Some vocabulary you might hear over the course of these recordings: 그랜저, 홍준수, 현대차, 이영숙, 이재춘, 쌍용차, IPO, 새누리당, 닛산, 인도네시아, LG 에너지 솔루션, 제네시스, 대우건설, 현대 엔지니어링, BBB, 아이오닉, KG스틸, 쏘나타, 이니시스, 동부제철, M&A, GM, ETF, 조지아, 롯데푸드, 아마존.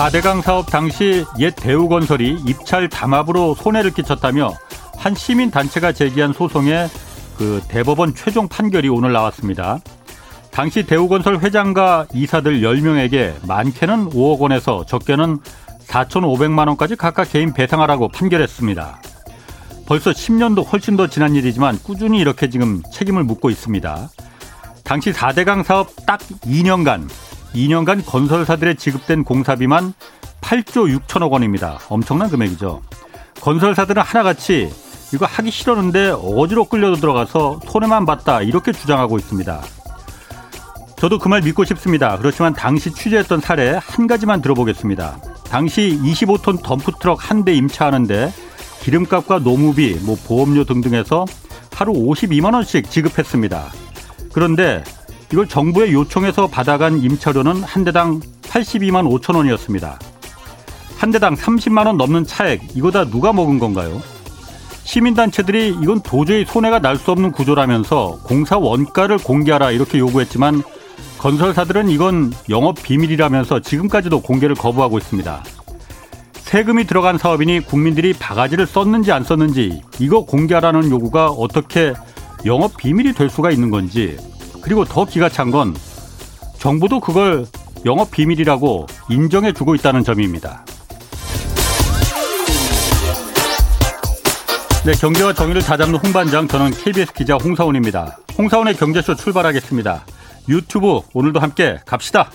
4대강 사업 당시 옛 대우건설이 입찰 담합으로 손해를 끼쳤다며 한 시민단체가 제기한 소송에 그 대법원 최종 판결이 오늘 나왔습니다. 당시 대우건설 회장과 이사들 10명에게 많게는 5억 원에서 적게는 4,500만 원까지 각각 개인 배상하라고 판결했습니다. 벌써 10년도 훨씬 더 지난 일이지만 꾸준히 이렇게 지금 책임을 묻고 있습니다. 당시 4대강 사업 딱 2년간 건설사들의 지급된 공사비만 8조 6천억 원입니다. 엄청난 금액이죠. 건설사들은 하나같이 이거 하기 싫었는데 어디로 끌려 들어가서 손해만 봤다 이렇게 주장하고 있습니다. 저도 그 말 믿고 싶습니다. 그렇지만 당시 취재했던 사례 한 가지만 들어보겠습니다. 당시 25톤 덤프트럭 한 대 임차하는데 기름값과 노무비, 보험료 등등해서 하루 52만 원씩 지급했습니다. 그런데 이걸 정부에 요청해서 받아간 임차료는 한 대당 82만 5천 원이었습니다. 한 대당 30만 원 넘는 차액, 이거 다 누가 먹은 건가요? 시민단체들이 이건 도저히 손해가 날 수 없는 구조라면서 공사 원가를 공개하라 이렇게 요구했지만 건설사들은 이건 영업 비밀이라면서 지금까지도 공개를 거부하고 있습니다. 세금이 들어간 사업이니 국민들이 바가지를 썼는지 안 썼는지 이거 공개하라는 요구가 어떻게 영업 비밀이 될 수가 있는 건지, 그리고 더 기가 찬 건 정부도 그걸 영업 비밀이라고 인정해주고 있다는 점입니다. 네, 경제와 정의를 다잡는 홍반장, 저는 KBS 기자 홍사훈입니다. 홍사훈의 경제쇼 출발하겠습니다. 유튜브 오늘도 함께 갑시다.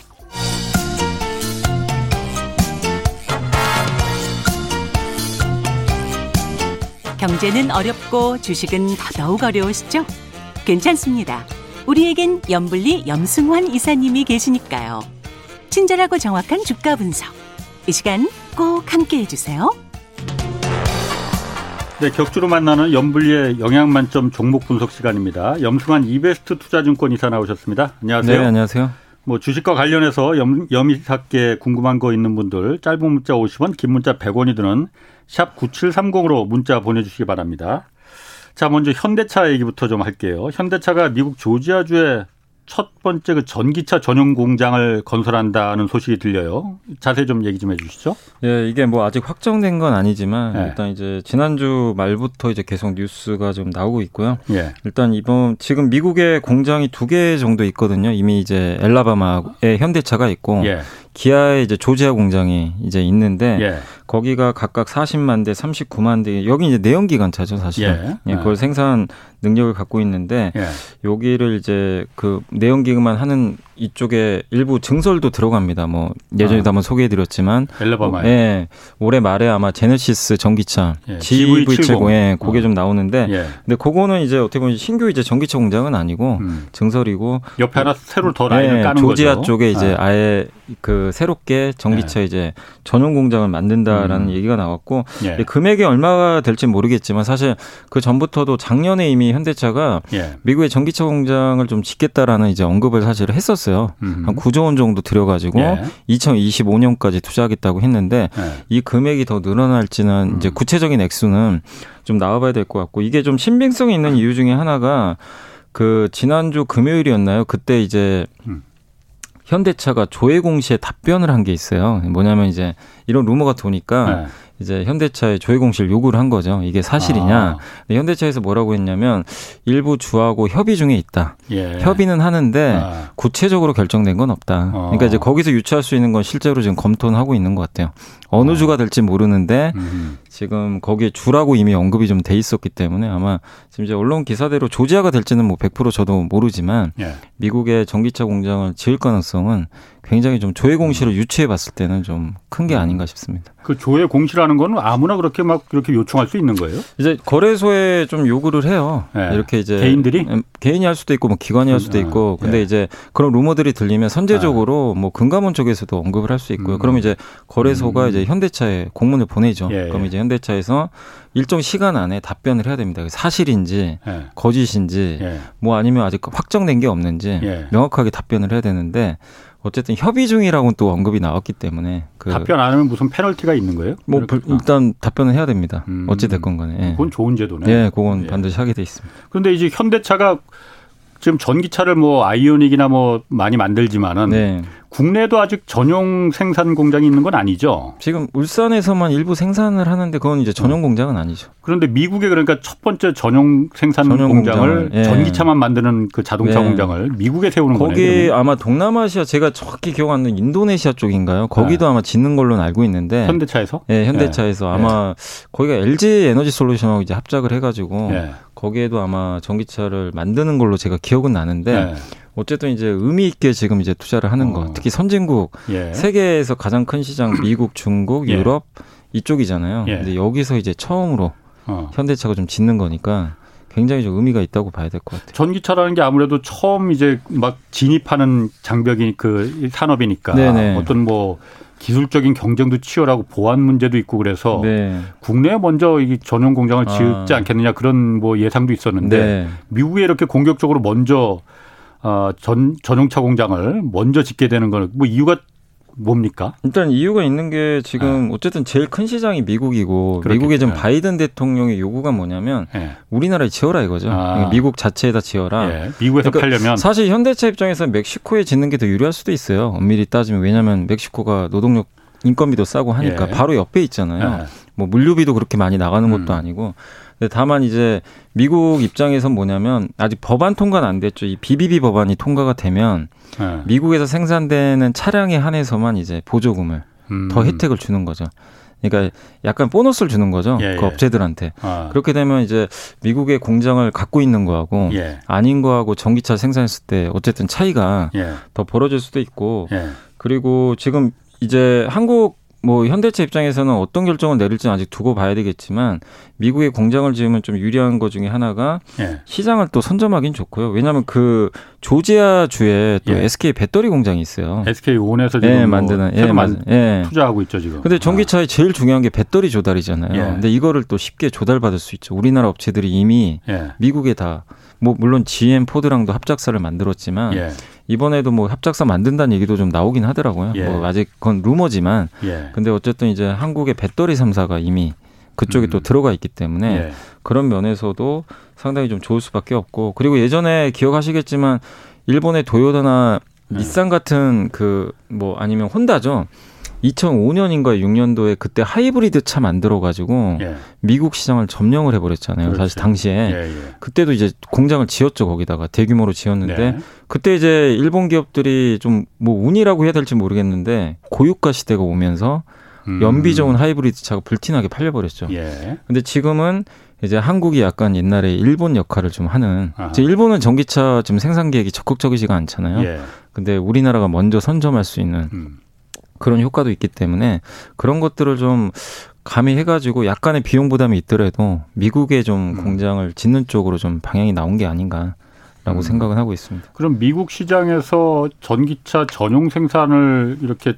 경제는 어렵고 주식은 더더욱 어려우시죠? 괜찮습니다. 우리에겐 염불리 염승환 이사님이 계시니까요. 친절하고 정확한 주가 분석. 이 시간 꼭 함께해 주세요. 네, 격주로 만나는 염불리의 영향만점 종목 분석 시간입니다. 염승환 이베스트 투자증권 이사 나오셨습니다. 안녕하세요. 네, 안녕하세요. 주식과 관련해서 염 이사께 궁금한 거 있는 분들 짧은 문자 50원, 긴 문자 100원이 드는 샵 9730으로 문자 보내주시기 바랍니다. 자, 먼저 현대차 얘기부터 좀 할게요. 현대차가 미국 조지아주에 첫 번째 전기차 전용 공장을 건설한다는 소식이 들려요. 자세히 좀 얘기 좀 해주시죠. 예, 이게 아직 확정된 건 아니지만 일단 이제 지난주 말부터 이제 계속 뉴스가 좀 나오고 있고요. 예. 일단 지금 미국에 공장이 2개 정도 있거든요. 이미 이제 엘라바마에 현대차가 있고. 예. 기아의 이제 조지아 공장이 이제 있는데 예. 거기가 각각 40만 대, 39만 대. 여기 이제 내연기관차죠, 사실. 예. 예, 그걸 생산 능력을 갖고 있는데 예. 여기를 이제 그 내연기관만 하는 이쪽에 일부 증설도 들어갑니다. 예전에도 한번 소개해드렸지만 엘라바마에 올해 말에 아마 제네시스 전기차 GV70 그게 좀 나오는데 근데 그거는 이제 어떻게 보면 신규 이제 전기차 공장은 아니고 증설이고 옆에 하나 새로 더 라인을 까는 조지아 거죠. 조지아 쪽에 이제 아예 그 새롭게 전기차 이제 전용 공장을 만든다라는 얘기가 나왔고 금액이 얼마가 될지 모르겠지만 사실 그 전부터도 작년에 이미 현대차가 미국의 전기차 공장을 좀 짓겠다라는 이제 언급을 사실 했었어요. 한 9조 원 정도 들여가지고 2025년까지 투자하겠다고 했는데 이 금액이 더 늘어날지는 이제 구체적인 액수는 좀 나와봐야 될 것 같고, 이게 좀 신빙성이 있는 이유 중에 하나가 그 지난주 금요일이었나요? 그때 이제 현대차가 조혜 공시에 답변을 한 게 있어요. 뭐냐면 이제 이런 루머가 도니까 이제 현대차에 조혜 공시를 요구를 한 거죠. 이게 사실이냐? 근데 현대차에서 뭐라고 했냐면 일부 주하고 협의 중에 있다. 협의는 하는데 구체적으로 결정된 건 없다. 그러니까 이제 거기서 유추할 수 있는 건 실제로 지금 검토는 하고 있는 것 같아요. 어느 주가 될지 모르는데 지금 거기에 주라고 이미 언급이 좀 돼 있었기 때문에 아마 지금 이제 언론 기사대로 조지아가 될지는 100% 저도 모르지만 미국의 전기차 공장을 지을 가능성은 굉장히 좀 조회 공시를 유추해 봤을 때는 좀 큰 게 아닌가 싶습니다. 그 조회 공시라는 건 아무나 그렇게 막 그렇게 요청할 수 있는 거예요? 이제 거래소에 좀 요구를 해요. 이렇게 이제 개인이 할 수도 있고 기관이 할 수도 있고. 근데 이제 그런 루머들이 들리면 선제적으로 금감원 쪽에서도 언급을 할 수 있고요. 그럼 이제 거래소가 이제 현대차에 공문을 보내죠. 그럼 이제 현대차에서 일정 시간 안에 답변을 해야 됩니다. 사실인지 거짓인지 아니면 아직 확정된 게 없는지 명확하게 답변을 해야 되는데 어쨌든 협의 중이라고 또 언급이 나왔기 때문에 답변 안 하면 무슨 페널티가 있는 거예요? 일단 답변을 해야 됩니다. 어찌 됐건 간에. 그건 좋은 제도네. 그건 반드시 하게 돼 있습니다. 그런데 이제 현대차가 지금 전기차를 뭐 아이오닉이나 뭐 많이 만들지만은 네. 국내도 아직 전용 생산 공장이 있는 건 아니죠. 지금 울산에서만 일부 생산을 하는데 그건 이제 전용 공장은 아니죠. 그런데 미국에 그러니까 첫 번째 전용 생산 공장을 예. 전기차만 만드는 그 자동차 예. 공장을 미국에 세우는 거네요. 거기 그러면. 아마 동남아시아 제가 정확히 기억 안 나는 인도네시아 쪽인가요? 거기도 예. 아마 짓는 걸로는 알고 있는데 현대차에서? 예, 현대차에서 예. 아마 예. 거기가 LG 에너지 솔루션하고 이제 합작을 해가지고 예. 거기에도 아마 전기차를 만드는 걸로 제가 기억은 나는데. 예. 어쨌든 이제 의미 있게 지금 이제 투자를 하는 거. 특히 선진국 예. 세계에서 가장 큰 시장 미국, 중국, 유럽 예. 이쪽이잖아요. 예. 근데 여기서 이제 처음으로 현대차가 좀 짓는 거니까 굉장히 좀 의미가 있다고 봐야 될 것 같아요. 전기차라는 게 아무래도 처음 이제 막 진입하는 장벽이 그 산업이니까 네네. 어떤 뭐 기술적인 경쟁도 치열하고 보안 문제도 있고 그래서 네. 국내에 먼저 이 전용 공장을 짓지 않겠느냐 그런 뭐 예상도 있었는데 네. 미국에 이렇게 공격적으로 먼저 전용차 공장을 먼저 짓게 되는 건 뭐 이유가 뭡니까? 일단 이유가 있는 게 지금 어쨌든 제일 큰 시장이 미국이고 그렇겠죠. 미국의 좀 바이든 대통령의 요구가 뭐냐면 우리나라에 지어라 이거죠. 그러니까 미국 자체에다 지어라. 예. 미국에서 그러니까 팔려면. 사실 현대차 입장에서 멕시코에 짓는 게 더 유리할 수도 있어요. 엄밀히 따지면. 왜냐하면 멕시코가 노동력 인건비도 싸고 하니까 예. 바로 옆에 있잖아요. 예. 뭐 물류비도 그렇게 많이 나가는 것도 아니고. 근데 다만 이제 미국 입장에선 뭐냐면 아직 법안 통과는 안 됐죠. 이 BBB 법안이 통과가 되면 네. 미국에서 생산되는 차량에 한해서만 이제 보조금을 더 혜택을 주는 거죠. 그러니까 약간 보너스를 주는 거죠. 예, 예. 그 업체들한테. 그렇게 되면 이제 미국의 공장을 갖고 있는 거하고 예. 아닌 거하고 전기차 생산했을 때 어쨌든 차이가 예. 더 벌어질 수도 있고 예. 그리고 지금 이제 한국 뭐 현대차 입장에서는 어떤 결정을 내릴지는 아직 두고 봐야 되겠지만 미국의 공장을 지으면 좀 유리한 것 중에 하나가 예. 시장을 또 선점하기는 좋고요. 왜냐하면 그 조지아 주에 또 예. SK 배터리 공장이 있어요. SK 온에서 지금 예, 만드는 뭐 예. 투자하고 있죠 지금. 근데 전기차의 제일 중요한 게 배터리 조달이잖아요. 예. 근데 이거를 또 쉽게 조달받을 수 있죠. 우리나라 업체들이 이미 예. 미국에 다 뭐 물론 GM, 포드랑도 합작사를 만들었지만. 예. 이번에도 뭐 합작사 만든다는 얘기도 좀 나오긴 하더라고요. 예. 뭐 아직 그건 루머지만. 예. 근데 어쨌든 이제 한국의 배터리 3사가 이미 그쪽에 또 들어가 있기 때문에 예. 그런 면에서도 상당히 좀 좋을 수밖에 없고 그리고 예전에 기억하시겠지만 일본의 도요타나 닛산 같은 그 뭐 아니면 혼다죠. 2005년인가 6년도에 그때 하이브리드 차 만들어가지고 예. 미국 시장을 점령을 해버렸잖아요. 그렇지. 사실 당시에. 예, 예. 그때도 이제 공장을 지었죠. 거기다가 대규모로 지었는데 예. 그때 이제 일본 기업들이 좀 뭐 운이라고 해야 될지 모르겠는데 고유가 시대가 오면서 연비 좋은 하이브리드 차가 불티나게 팔려버렸죠. 그런데 예. 지금은 이제 한국이 약간 옛날에 일본 역할을 좀 하는 이제 일본은 전기차 지금 생산 계획이 적극적이지가 않잖아요. 그런데 예. 우리나라가 먼저 선점할 수 있는 그런 효과도 있기 때문에 그런 것들을 좀 가미해가지고 약간의 비용 부담이 있더라도 미국에 좀 공장을 짓는 쪽으로 좀 방향이 나온 게 아닌가라고 생각은 하고 있습니다. 그럼 미국 시장에서 전기차 전용 생산을 이렇게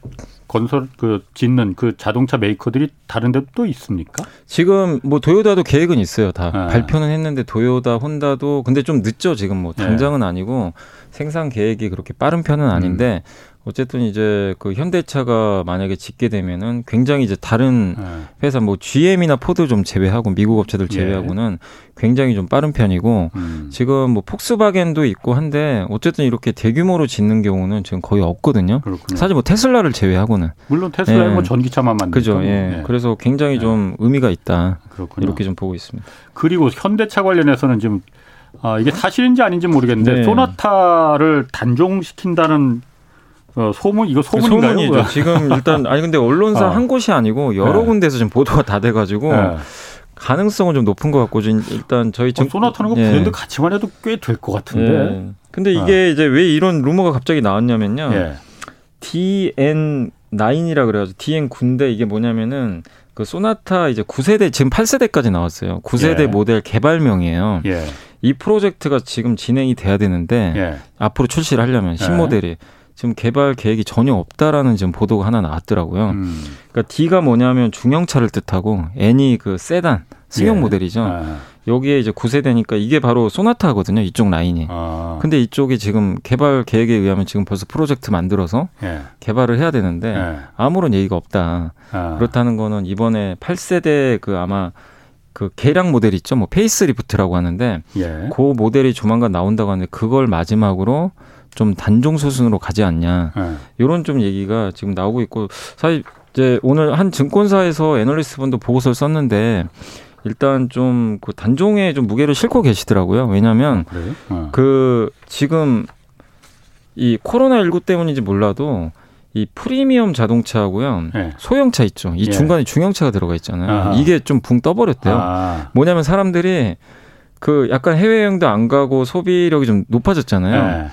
건설 그 짓는 그 자동차 메이커들이 다른 데도 또 있습니까? 지금 뭐 도요타도 계획은 있어요. 다 네. 발표는 했는데 도요타, 혼다도 근데 좀 늦죠. 지금 뭐 당장은 네. 아니고 생산 계획이 그렇게 빠른 편은 아닌데. 어쨌든 이제 그 현대차가 만약에 짓게 되면은 굉장히 이제 다른 회사 뭐 GM이나 포드 좀 제외하고 미국 업체들 제외하고는 굉장히 좀 빠른 편이고 지금 뭐 폭스바겐도 있고 한데 어쨌든 이렇게 대규모로 짓는 경우는 지금 거의 없거든요. 그렇군요. 사실 뭐 테슬라를 제외하고는 물론 테슬라는 예. 뭐 전기차만 만드니까. 그죠. 예. 예. 그래서 굉장히 좀 의미가 있다. 그렇군요. 이렇게 좀 보고 있습니다. 그리고 현대차 관련해서는 지금 이게 사실인지 아닌지 모르겠는데 쏘나타를 단종시킨다는 소문 이거 소문인가요? 소문이죠. 지금 일단 아니 근데 언론사 한 곳이 아니고 여러 군데에서 지금 보도가 다 돼가지고 가능성은 좀 높은 것 같고 지금 일단 저희 지금 쏘나타는 거 브랜드 같이만 해도 꽤 될 것 같은데. 예. 근데 이게 이제 왜 이런 루머가 갑자기 나왔냐면요. 예. DN9이라 그래가지고 DN 9인데 이게 뭐냐면은 그 쏘나타 이제 9세대 지금 8세대까지 나왔어요. 9세대 예. 모델 개발명이에요. 예. 이 프로젝트가 지금 진행이 돼야 되는데 예. 앞으로 출시를 하려면 신모델이. 지금 개발 계획이 전혀 없다라는 지금 보도가 하나 나왔더라고요. 그러니까 D가 뭐냐면 중형차를 뜻하고 N이 그 세단, 승용 예. 모델이죠. 아. 여기에 이제 9세대니까 이게 바로 쏘나타거든요. 이쪽 라인이. 근데 이쪽이 지금 개발 계획에 의하면 지금 벌써 프로젝트 만들어서 예. 개발을 해야 되는데 아무런 얘기가 없다. 그렇다는 거는 이번에 8세대 그 아마 그 개량 모델 있죠. 뭐 페이스리프트라고 하는데 예. 그 모델이 조만간 나온다고 하는데 그걸 마지막으로 좀 단종 수순으로 가지 않냐. 예. 이런 좀 얘기가 지금 나오고 있고 사실 이제 오늘 한 증권사에서 애널리스트분도 보고서를 썼는데 일단 좀 그 단종에 좀 무게를 싣고 계시더라고요. 왜냐하면 그 지금 이 코로나19 때문인지 몰라도 이 프리미엄 자동차하고요. 네. 소형차 있죠. 이 중간에 중형차가 들어가 있잖아요. 아하. 이게 좀 붕 떠버렸대요. 아하. 뭐냐면 사람들이 그 약간 해외여행도 안 가고 소비력이 좀 높아졌잖아요. 네.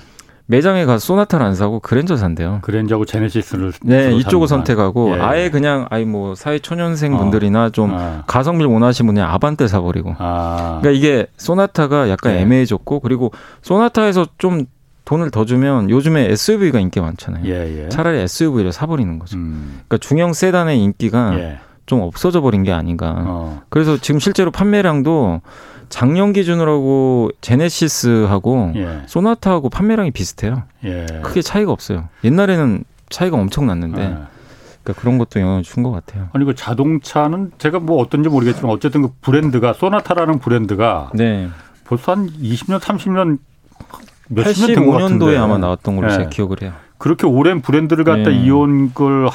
매장에 가서 쏘나타를 안 사고 그랜저 산대요. 그랜저하고 제네시스를 네, 이쪽을 선택하고 예. 아예 그냥 아예 뭐 사회초년생 분들이나 좀 가성비를 원하시는 분이 아반떼 사버리고. 아. 그러니까 이게 쏘나타가 약간 예. 애매해졌고 그리고 쏘나타에서 좀 돈을 더 주면 요즘에 SUV가 인기가 많잖아요. 예, 예. 차라리 SUV를 사버리는 거죠. 그러니까 중형 세단의 인기가 예. 좀 없어져 버린 게 아닌가. 그래서 지금 실제로 판매량도 작년 기준으로 제네시스하고 예. 쏘나타하고 판매량이 비슷해요. 예. 크게 차이가 없어요. 옛날에는 차이가 엄청 났는데 예. 그러니까 그런 것도 영향을 준 것 같아요. 아니 그 자동차는 제가 뭐 어떤지 모르겠지만 어쨌든 그 브랜드가 쏘나타라는 브랜드가 네. 벌써 한 20년, 30년 몇십 년 된 것 같은데 85년도에 아마 나왔던 걸로 예. 제 기억을 해요. 그렇게 오랜 브랜드를 갖다 예. 이온 걸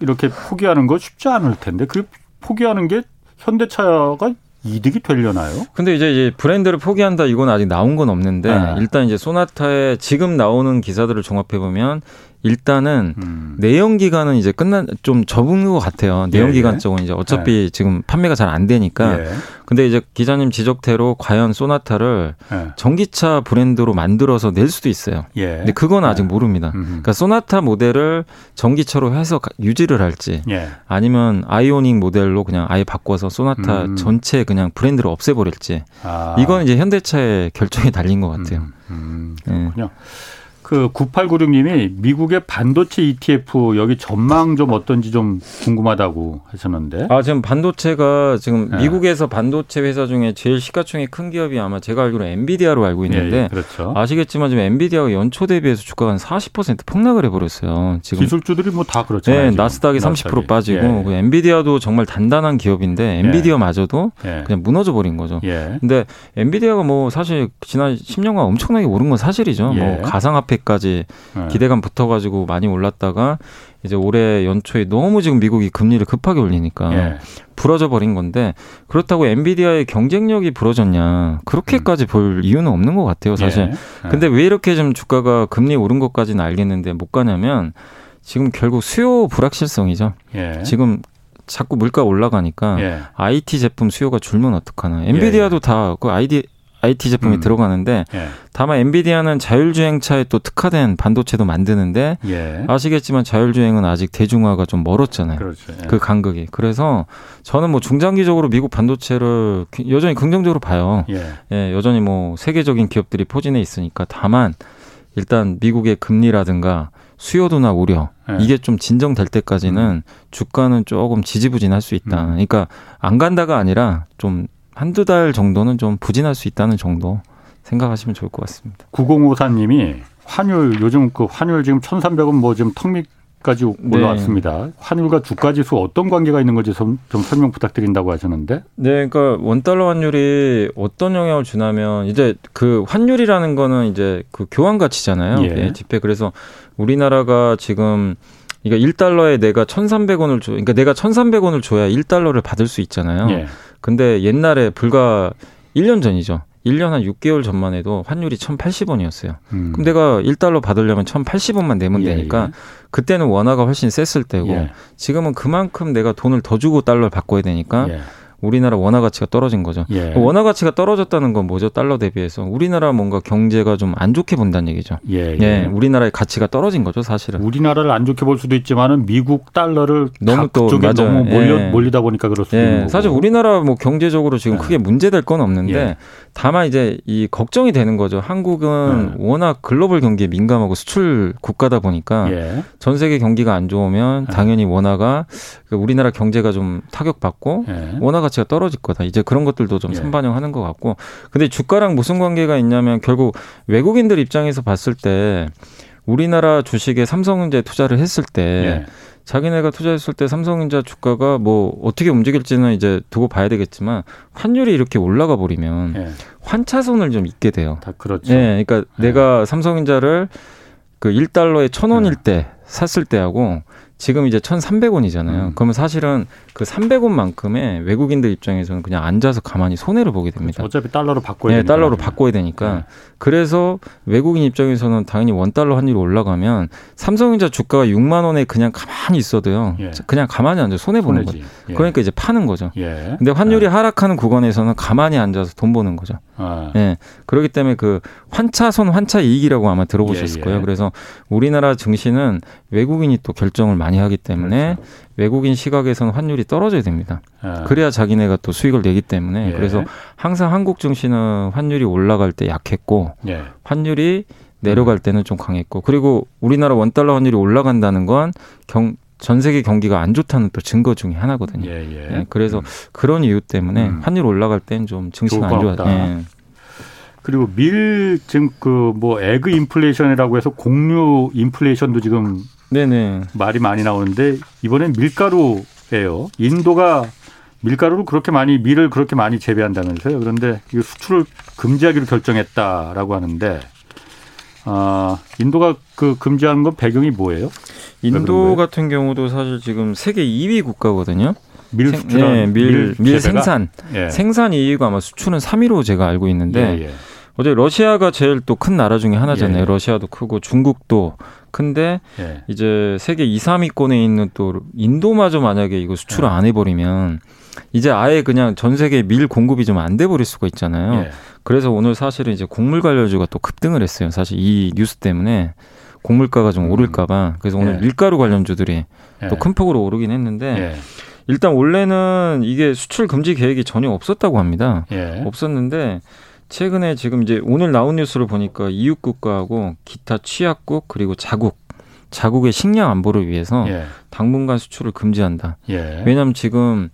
이렇게 포기하는 거 쉽지 않을 텐데 그 포기하는 게 현대차가 이득이 되려나요? 근데 이제 브랜드를 포기한다 이건 아직 나온 건 없는데 네. 일단 이제 쏘나타에 지금 나오는 기사들을 종합해 보면 일단은 내연 기관은 이제 끝난 좀 접은 것 같아요. 내연 예. 기관 쪽은 이제 어차피 예. 지금 판매가 잘 안 되니까. 예. 근데 이제 기자님 지적대로 과연 쏘나타를 예. 전기차 브랜드로 만들어서 낼 수도 있어요. 예. 근데 그건 아직 예. 모릅니다. 그러니까 쏘나타 모델을 전기차로 해서 유지를 할지 예. 아니면 아이오닉 모델로 그냥 아예 바꿔서 쏘나타 전체 그냥 브랜드를 없애버릴지 아. 이건 이제 현대차의 결정이 달린 것 같아요. 그렇군요. 예. 그 9896님이 미국의 반도체 ETF 여기 전망 좀 어떤지 좀 궁금하다고 하셨는데. 아 지금 반도체가 지금 네. 미국에서 반도체 회사 중에 제일 시가총액이 큰 기업이 아마 제가 알기로 엔비디아로 알고 있는데 예, 그렇죠. 아시겠지만 지금 엔비디아가 연초 대비해서 주가가 한 40% 폭락을 해버렸어요. 지금 기술주들이 뭐 다 그렇잖아요. 네, 나스닥이 30% 빠지고 예. 엔비디아도 정말 단단한 기업인데 엔비디아마저도 예. 그냥 무너져버린 거죠. 예. 근데 엔비디아가 뭐 사실 지난 10년간 엄청나게 오른 건 사실이죠. 예. 뭐 가상화폐 까지 기대감 붙어가지고 많이 올랐다가 이제 올해 연초에 너무 지금 미국이 금리를 급하게 올리니까 예. 부러져 버린 건데 그렇다고 엔비디아의 경쟁력이 부러졌냐 그렇게까지 볼 이유는 없는 것 같아요 사실. 예. 근데 왜 이렇게 지금 주가가 금리 오른 것까지는 알겠는데 못 가냐면 지금 결국 수요 불확실성이죠. 예. 지금 자꾸 물가 올라가니까 예. IT 제품 수요가 줄면 어떡하나. 엔비디아도 예. 다 그 IT 제품이 들어가는데 예. 다만 엔비디아는 자율주행차에 또 특화된 반도체도 만드는데 예. 아시겠지만 자율주행은 아직 대중화가 좀 멀었잖아요. 그렇죠. 예. 그 간극이. 그래서 저는 뭐 중장기적으로 미국 반도체를 여전히 긍정적으로 봐요. 예. 예, 여전히 뭐 세계적인 기업들이 포진해 있으니까 다만 일단 미국의 금리라든가 수요도나 우려 예. 이게 좀 진정될 때까지는 주가는 조금 지지부진할 수 있다. 그러니까 안 간다가 아니라 좀 한두 달 정도는 좀 부진할 수 있다는 정도 생각하시면 좋을 것 같습니다. 9054님이 환율, 요즘 그 환율 지금 1,300원 뭐 지금 턱 밑까지 올라왔습니다. 네. 환율과 주가지수 어떤 관계가 있는 건지 좀 설명 부탁드린다고 하셨는데. 네, 그러니까 원달러 환율이 어떤 영향을 주냐면 이제 그 환율이라는 거는 이제 그 교환가치잖아요. 예. 네, 지폐. 그래서 우리나라가 지금 그러니까 1달러에 내가 1,300원을 그러니까 내가 1,300원을 줘야 1달러를 받을 수 있잖아요. 예. 근데 옛날에 불과 1년 전이죠. 1년 한 6개월 전만 해도 환율이 1,080원이었어요. 그럼 내가 1달러 받으려면 1,080원만 내면 예, 되니까 예. 그때는 원화가 훨씬 셌을 때고 예. 지금은 그만큼 내가 돈을 더 주고 달러를 바꿔야 되니까 예. 우리나라 원화 가치가 떨어진 거죠. 예. 원화 가치가 떨어졌다는 건 뭐죠? 달러 대비해서. 우리나라 뭔가 경제가 좀 안 좋게 본다는 얘기죠. 예, 예. 예, 우리나라의 가치가 떨어진 거죠, 사실은. 우리나라를 안 좋게 볼 수도 있지만은 미국 달러를 너무 또 그쪽에 너무 몰리다 보니까 그럴 수도 있는 거고. 사실 우리나라 뭐 경제적으로 지금 크게 문제될 건 없는데 다만 이제 이 걱정이 되는 거죠. 한국은 워낙 글로벌 경기에 민감하고 수출 국가다 보니까 전 세계 경기가 안 좋으면 당연히 원화가 그러니까 우리나라 경제가 좀 타격받고 원화가 가치가 떨어질 거다. 이제 그런 것들도 좀 선반영하는 것 같고. 근데 주가랑 무슨 관계가 있냐면 결국 외국인들 입장에서 봤을 때 우리나라 주식에 삼성전자에 투자를 했을 때 자기네가 투자했을 때 삼성전자 주가가 뭐 어떻게 움직일지는 이제 두고 봐야 되겠지만 환율이 이렇게 올라가 버리면 네. 환차손을 좀 잊게 돼요. 다 그렇죠. 네, 그러니까 네. 내가 삼성전자를 그 1달러에 1,000원일 네. 때 샀을 때하고 지금 이제 1,300원이잖아요. 그러면 사실은 그 300원만큼의 외국인들 입장에서는 그냥 앉아서 가만히 손해를 보게 됩니다. 그렇죠. 어차피 달러로 바꿔야 되니까. 네, 달러로 바꿔야 되니까. 네. 그래서 외국인 입장에서는 당연히 원달러 환율이 올라가면 삼성전자 주가가 6만 원에 그냥 가만히 있어도요. 예. 그냥 가만히 앉아서 손해보는 거죠. 예. 그러니까 이제 파는 거죠. 예. 근데 환율이 예. 하락하는 구간에서는 가만히 앉아서 돈 버는 거죠. 아. 예. 그렇기 때문에 그 환차손 환차이익이라고 아마 들어보셨을 예. 거예요. 그래서 우리나라 증시는 외국인이 또 결정을 많이 하기 때문에 그렇죠. 외국인 시각에서는 환율이 떨어져야 됩니다. 아. 그래야 자기네가 또 수익을 내기 때문에 예. 그래서 항상 한국 증시는 환율이 올라갈 때 약했고 예. 환율이 내려갈 때는 좀 강했고 그리고 우리나라 원달러 환율이 올라간다는 건 전 세계 경기가 안 좋다는 또 증거 중에 하나거든요. 예. 예. 네, 그래서 그런 이유 때문에 환율 올라갈 때는 좀 증시가 안 좋았다. 예. 그리고 지금 그 뭐 에그 인플레이션이라고 해서 곡류 인플레이션도 지금 네네. 말이 많이 나오는데 이번엔 밀가루예요. 인도가 밀가루를 그렇게 많이 밀을 그렇게 많이 재배한다면서요. 그런데 이 수출을 금지하기로 결정했다라고 하는데 인도가 그 금지하는 건 배경이 뭐예요? 인도 같은 경우도 사실 지금 세계 2위 국가거든요. 밀 생산. 예. 생산 2위고 아마 수출은 3위로 제가 알고 있는데 예, 예. 어제 러시아가 제일 또 큰 나라 중에 하나잖아요. 예, 예. 러시아도 크고 중국도 큰데 예. 이제 세계 2, 3위권에 있는 또 인도마저 만약에 이거 수출을 안 해버리면 이제 아예 그냥 전 세계 밀 공급이 좀 안 돼버릴 수가 있잖아요. 예. 그래서 오늘 사실은 이제 곡물 관련주가 또 급등을 했어요. 사실 이 뉴스 때문에. 곡물가가 좀 오를까 봐. 그래서 오늘 예. 밀가루 관련주들이 예. 또 큰 폭으로 오르긴 했는데 예. 일단 원래는 이게 수출 금지 계획이 전혀 없었다고 합니다. 예. 없었는데 최근에 지금 이제 오늘 나온 뉴스를 보니까 이웃 국가하고 기타 취약국 그리고 자국의 식량 안보를 위해서 예. 당분간 수출을 금지한다. 예. 왜냐하면 지금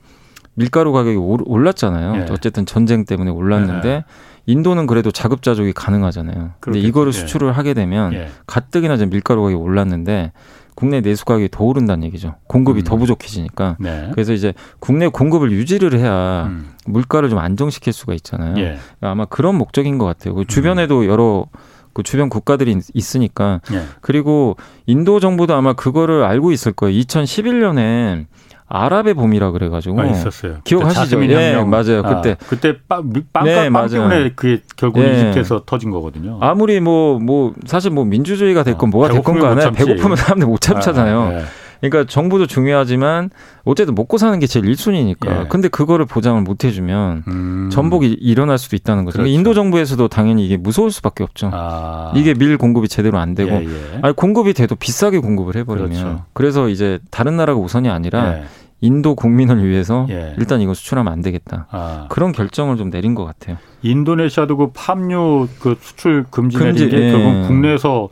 밀가루 가격이 올랐잖아요. 예. 어쨌든 전쟁 때문에 올랐는데 예. 인도는 그래도 자급자족이 가능하잖아요. 근데 이거를 수출을 하게 되면 가뜩이나 지금 밀가루 가격이 올랐는데 국내 내수 가격이 더 오른다는 얘기죠. 공급이 더 부족해지니까. 네. 그래서 이제 국내 공급을 유지를 해야 물가를 좀 안정시킬 수가 있잖아요. 예. 아마 그런 목적인 것 같아요. 그 주변에도 여러 그 주변 국가들이 있으니까. 예. 그리고 인도 정부도 아마 그거를 알고 있을 거예요. 2011년에 아랍의 봄이라 그래가지고 있었어요. 기억하시죠? 네, 맞아요. 그때 빵 네, 빵 때문에 그게 결국 네. 이집트에서 터진 거거든요. 아무리 뭐 사실 뭐 민주주의가 됐건 뭐가 됐건 간에 배고프면 사람들 못 참잖아요. 네. 그러니까 정부도 중요하지만 어쨌든 먹고 사는 게 제일 1순위니까. 예. 근데 그거를 보장을 못 해주면 전복이 일어날 수도 있다는 거죠. 그렇죠. 그러니까 인도 정부에서도 당연히 이게 무서울 수밖에 없죠. 아. 이게 밀 공급이 제대로 안 되고 예. 아니, 공급이 돼도 비싸게 공급을 해버리면. 그렇죠. 그래서 이제 다른 나라가 우선이 아니라 예. 인도 국민을 위해서 예. 일단 이거 수출하면 안 되겠다. 아. 그런 결정을 좀 내린 것 같아요. 인도네시아도 그 팜유 그 수출 금지 내린 게 예. 결국 국내에서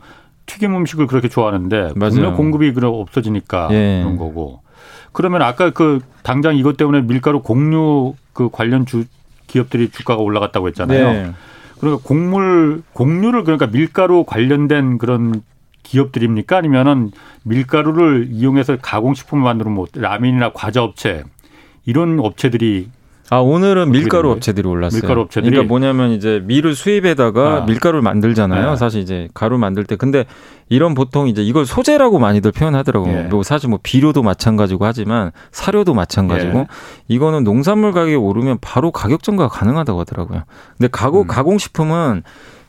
튀김 음식을 그렇게 좋아하는데 국내 공급이 그럼 없어지니까 예. 그런 거고. 그러면 아까 그 당장 이것 때문에 밀가루 곡류 그 관련 기업들이 주가가 올라갔다고 했잖아요. 네. 그러니까 곡류를 그러니까 밀가루 관련된 그런 기업들입니까? 아니면은 밀가루를 이용해서 가공식품을 만드는 뭐 라면이나 과자 업체 이런 업체들이 오늘은 밀가루 업체들이 올랐어요. 밀가루 업체들이. 그러니까 뭐냐면 이제 밀을 수입에다가 밀가루를 만들잖아요. 네. 사실 이제 가루 만들 때. 근데 이런 보통 이제 이걸 소재라고 많이들 표현하더라고요. 예. 뭐 사실 뭐 비료도 마찬가지고 하지만 사료도 마찬가지고 예. 이거는 농산물 가격이 오르면 바로 가격 전가가 가능하다고 하더라고요. 근데 가공식품은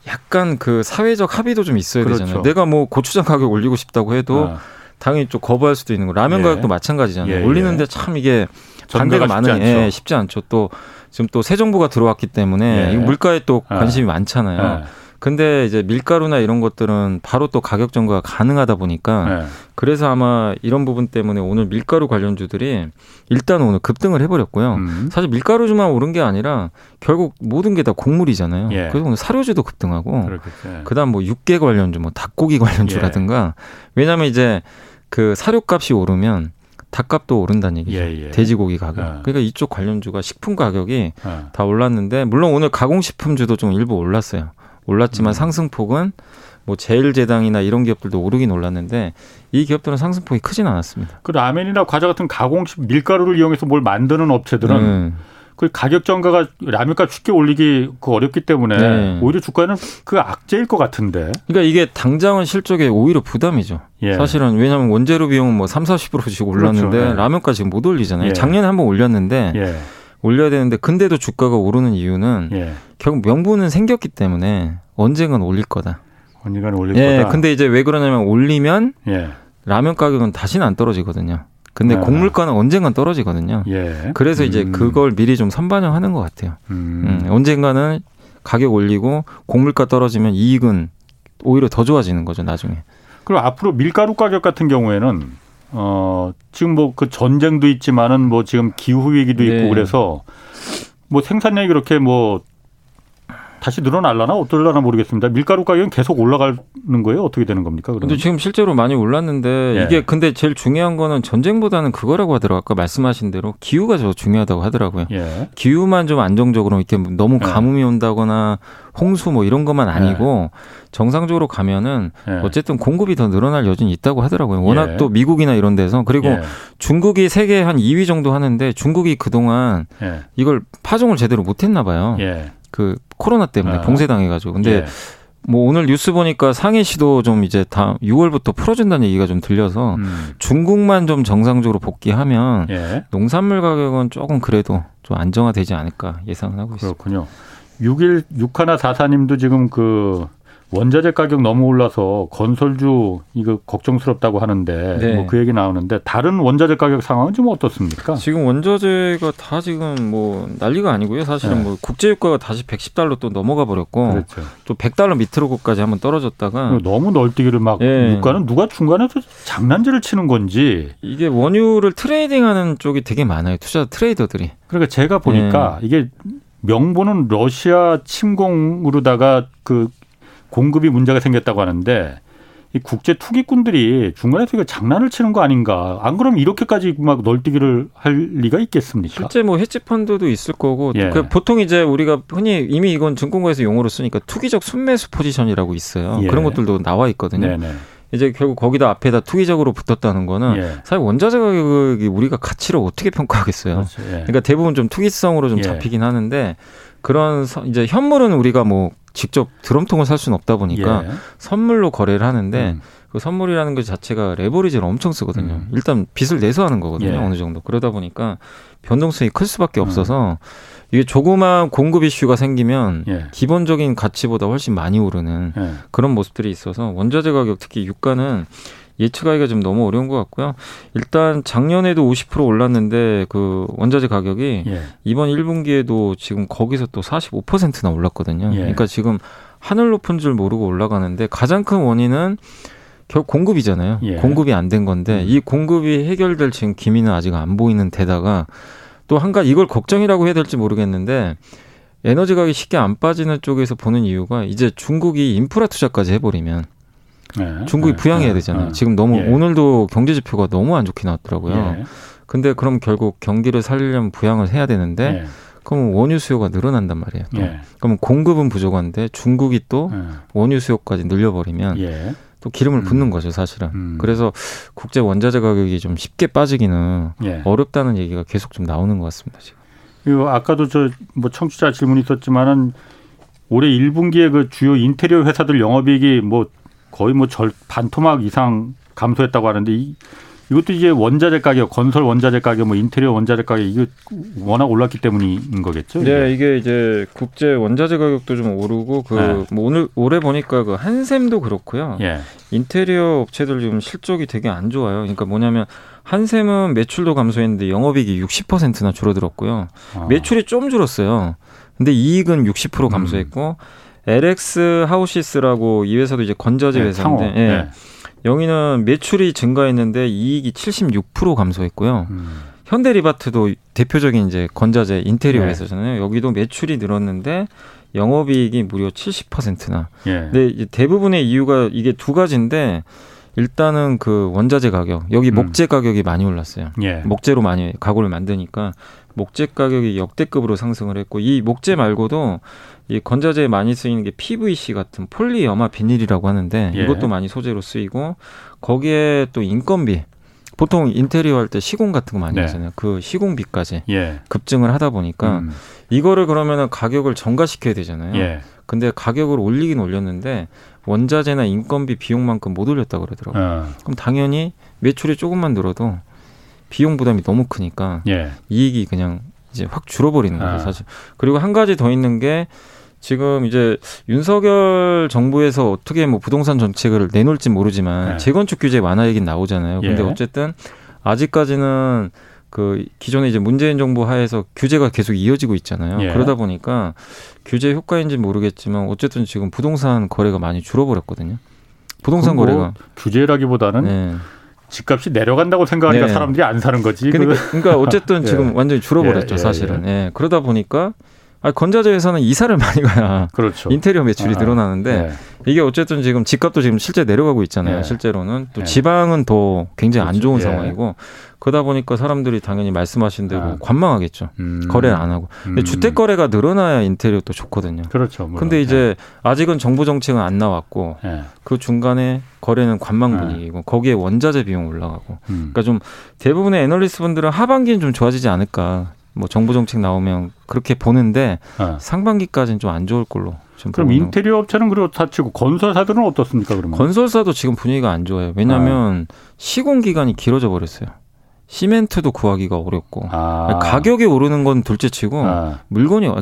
약간 그 사회적 합의도 좀 있어야 그렇죠. 되잖아요. 내가 뭐 고추장 가격 올리고 싶다고 해도 당연히 좀 거부할 수도 있는 거. 라면 예. 가격도 마찬가지잖아요. 예. 올리는데 참 이게 반대가 많은 예, 쉽지 않죠. 또 지금 또 새 정부가 들어왔기 때문에 예. 물가에 또 관심이 많잖아요. 예. 근데 이제 밀가루나 이런 것들은 바로 또 가격 전가가 가능하다 보니까 예. 그래서 아마 이런 부분 때문에 오늘 밀가루 관련주들이 일단 오늘 급등을 해버렸고요. 사실 밀가루주만 오른 게 아니라 결국 모든 게 다 곡물이잖아요. 예. 그래서 오늘 사료주도 급등하고 그렇겠죠. 그다음 뭐 육개 관련주, 뭐 닭고기 관련주라든가 예. 왜냐하면 이제 그 사료값이 오르면 닭값도 오른다는 얘기죠. 예, 예. 돼지고기 가격. 그러니까 이쪽 관련주가 식품 가격이 다 올랐는데 물론 오늘 가공식품주도 좀 일부 올랐어요. 올랐지만 상승폭은 뭐 제일제당이나 이런 기업들도 오르긴 올랐는데 이 기업들은 상승폭이 크진 않았습니다. 그 라면이나 과자 같은 가공식 밀가루를 이용해서 뭘 만드는 업체들은 그 가격 정가가 라면값 쉽게 올리기 어렵기 때문에 네. 오히려 주가는 그 악재일 것 같은데. 그러니까 이게 당장은 실적에 오히려 부담이죠. 예. 사실은 왜냐하면 원재료 비용은 뭐 30-40%씩 올랐는데 그렇죠. 네. 라면값 지금 못 올리잖아요. 예. 작년에 한번 올렸는데. 예. 올려야 되는데 근데도 주가가 오르는 이유는 예. 결국 명분은 생겼기 때문에 언젠간 올릴 거다. 언젠간 올릴 예, 거다. 근데 이제 왜 그러냐면 올리면 예. 라면 가격은 다시는 안 떨어지거든요. 근데 아. 곡물가는 언젠간 떨어지거든요. 예. 그래서 이제 그걸 미리 좀 선반영하는 것 같아요. 언젠가는 가격 올리고 곡물가 떨어지면 이익은 오히려 더 좋아지는 거죠 나중에. 그럼 앞으로 밀가루 가격 같은 경우에는 지금 뭐 그 전쟁도 있지만은 뭐 지금 기후 위기도 네. 있고 그래서 뭐 생산량이 그렇게 뭐 다시 늘어날라나 어떨라나 모르겠습니다. 밀가루 가격은 계속 올라가는 거예요? 어떻게 되는 겁니까? 그런데 지금 실제로 많이 올랐는데 예. 이게 근데 제일 중요한 거는 전쟁보다는 그거라고 하더라고요. 아까 말씀하신 대로 기후가 더 중요하다고 하더라고요. 예. 기후만 좀 안정적으로 이렇게 너무 가뭄이 온다거나 홍수 뭐 이런 것만 아니고 예. 정상적으로 가면은 예. 어쨌든 공급이 더 늘어날 여지는 있다고 하더라고요. 워낙 예. 또 미국이나 이런 데서 그리고 예. 중국이 세계 한 2위 정도 하는데 중국이 그동안 예. 이걸 파종을 제대로 못했나 봐요. 예. 그 코로나 때문에 봉쇄당해가지고 근데 예. 뭐 오늘 뉴스 보니까 상해시도 좀 이제 다음 6월부터 풀어준다는 얘기가 좀 들려서 중국만 좀 정상적으로 복귀하면 예. 농산물 가격은 조금 그래도 좀 안정화되지 않을까 예상을 하고 있습니다. 그렇군요. 6일 6144님도 지금 그 원자재 가격 너무 올라서 건설주 이거 걱정스럽다고 하는데 네. 뭐 그 얘기 나오는데 다른 원자재 가격 상황은 좀 어떻습니까? 지금 원자재가 다 지금 뭐 난리가 아니고요. 사실은 네. 뭐 국제유가가 다시 110달러 또 넘어가 버렸고 그렇죠. 또 100달러 밑으로까지 한번 떨어졌다가 너무 널뛰기를 막 네. 유가는 누가 중간에서 장난질을 치는 건지 이게 원유를 트레이딩하는 쪽이 되게 많아요. 투자 트레이더들이. 그러니까 제가 보니까 네. 이게 명분은 러시아 침공으로다가 그 공급이 문제가 생겼다고 하는데 이 국제 투기꾼들이 중간에서 이거 장난을 치는 거 아닌가? 안 그러면 이렇게까지 막 널뛰기를 할 리가 있겠습니까? 실제 뭐 헤지펀드도 있을 거고 예. 보통 이제 우리가 흔히 이미 이건 증권가에서 용어로 쓰니까 투기적 순매수 포지션이라고 있어요. 예. 그런 것들도 나와 있거든요. 네네. 이제 결국 거기다 앞에다 투기적으로 붙었다는 거는 예. 사실 원자재 가격이 우리가 가치를 어떻게 평가하겠어요? 그렇죠. 예. 그러니까 대부분 좀 투기성으로 좀 잡히긴 예. 하는데 그런 이제 현물은 우리가 뭐 직접 드럼통을 살 수는 없다 보니까 예. 선물로 거래를 하는데 그 선물이라는 것 자체가 레버리지를 엄청 쓰거든요. 일단 빚을 내서 하는 거거든요. 예. 어느 정도. 그러다 보니까 변동성이 클 수밖에 없어서 이게 조그마한 공급 이슈가 생기면 예. 기본적인 가치보다 훨씬 많이 오르는 예. 그런 모습들이 있어서 원자재 가격 특히 유가는 예측하기가 좀 너무 어려운 것 같고요. 일단 작년에도 50% 올랐는데 그 원자재 가격이 예. 이번 1분기에도 지금 거기서 또 45%나 올랐거든요. 예. 그러니까 지금 하늘 높은 줄 모르고 올라가는데 가장 큰 원인은 결국 공급이잖아요. 예. 공급이 안 된 건데 이 공급이 해결될 지금 기미는 아직 안 보이는 데다가 또 한 가지 이걸 걱정이라고 해야 될지 모르겠는데 에너지 가격이 쉽게 안 빠지는 쪽에서 보는 이유가 이제 중국이 인프라 투자까지 해버리면 네, 중국이 부양해야 되잖아요. 지금 너무 예. 오늘도 경제 지표가 너무 안 좋게 나왔더라고요. 예. 근데 그럼 결국 경기를 살리려면 부양을 해야 되는데 예. 그럼 원유 수요가 늘어난단 말이에요. 예. 그럼 공급은 부족한데 중국이 또 예. 원유 수요까지 늘려버리면 예. 또 기름을 붓는 거죠, 사실은. 그래서 국제 원자재 가격이 좀 쉽게 빠지기는 예. 어렵다는 얘기가 계속 좀 나오는 것 같습니다. 지금. 그리고 아까도 저 뭐 청취자 질문이 있었지만은 올해 1분기에 그 주요 인테리어 회사들 영업이익이 뭐 거의 뭐 반토막 이상 감소했다고 하는데 이것도 이제 원자재 가격, 건설 원자재 가격, 뭐 인테리어 원자재 가격 이게 워낙 올랐기 때문인 거겠죠? 네, 이게 이제 국제 원자재 가격도 좀 오르고 네. 뭐 오늘 올해 보니까 그 한샘도 그렇고요. 예. 인테리어 업체들 지금 실적이 되게 안 좋아요. 그러니까 뭐냐면 한샘은 매출도 감소했는데 영업이익이 60%나 줄어들었고요. 매출이 좀 줄었어요. 근데 이익은 60% 감소했고. LX 하우시스라고 이 회사도 이제 건자재 회사인데 네, 예. 네. 여기는 매출이 증가했는데 이익이 76% 감소했고요. 현대리바트도 대표적인 이제 건자재 인테리어 네. 회사잖아요. 여기도 매출이 늘었는데 영업이익이 무려 70%나. 네. 근데 대부분의 이유가 이게 두 가지인데 일단은 그 원자재 가격, 여기 목재 가격이 많이 올랐어요. 예. 목재로 많이 가구를 만드니까 목재 가격이 역대급으로 상승을 했고, 이 목재 말고도 이 건자재에 많이 쓰이는 게 PVC 같은 폴리염화 비닐이라고 하는데, 예. 이것도 많이 소재로 쓰이고, 거기에 또 인건비, 보통 인테리어 할 때 시공 같은 거 많이 하잖아요. 그 시공비까지 급증을 하다 보니까 이거를 그러면 가격을 정가시켜야 되잖아요. 근데 가격을 올리긴 올렸는데 원자재나 인건비 비용만큼 못 올렸다고 그러더라고요. 그럼 당연히 매출이 조금만 늘어도 비용 부담이 너무 크니까 이익이 그냥 이제 확 줄어버리는 거죠, 사실. 그리고 한 가지 더 있는 게, 지금 이제 윤석열 정부에서 어떻게 뭐 부동산 정책을 내놓을지 모르지만 재건축 규제 완화 얘기는 나오잖아요. 근데 어쨌든 아직까지는 그 기존에 이제 문재인 정부 하에서 규제가 계속 이어지고 있잖아요. 그러다 보니까 규제 효과인지는 모르겠지만 어쨌든 지금 부동산 거래가 많이 줄어버렸거든요. 부동산 거래가 규제라기보다는 집값이 내려간다고 생각하니까 사람들이 안 사는 거지. 그러니까 어쨌든 지금 완전히 줄어버렸죠, 사실은. 그러다 보니까 건자재 회사는 이사를 많이 가야 인테리어 매출이 늘어나는데 이게 어쨌든 지금 집값도 지금 실제 내려가고 있잖아요. 실제로는 또 지방은 더 굉장히 안 좋은 상황이고, 그러다 보니까 사람들이 당연히 말씀하신 대로 관망하겠죠. 거래를 안 하고. 근데 주택 거래가 늘어나야 인테리어 또 좋거든요. 그렇죠. 근데 이제 아직은 정부 정책은 안 나왔고 그 중간에 거래는 관망 분위기고 거기에 원자재 비용 올라가고. 그러니까 좀 대부분의 애널리스트 분들은 하반기는 좀 좋아지지 않을까. 뭐 정부 정책 나오면 그렇게 보는데 상반기까지는 좀 안 좋을 걸로. 그럼 인테리어 업체는 그렇다 치고 건설사들은 어떻습니까, 그러면? 건설사도 지금 분위기가 안 좋아요. 왜냐하면 시공 기간이 길어져 버렸어요. 시멘트도 구하기가 어렵고 가격이 오르는 건 둘째치고 물건이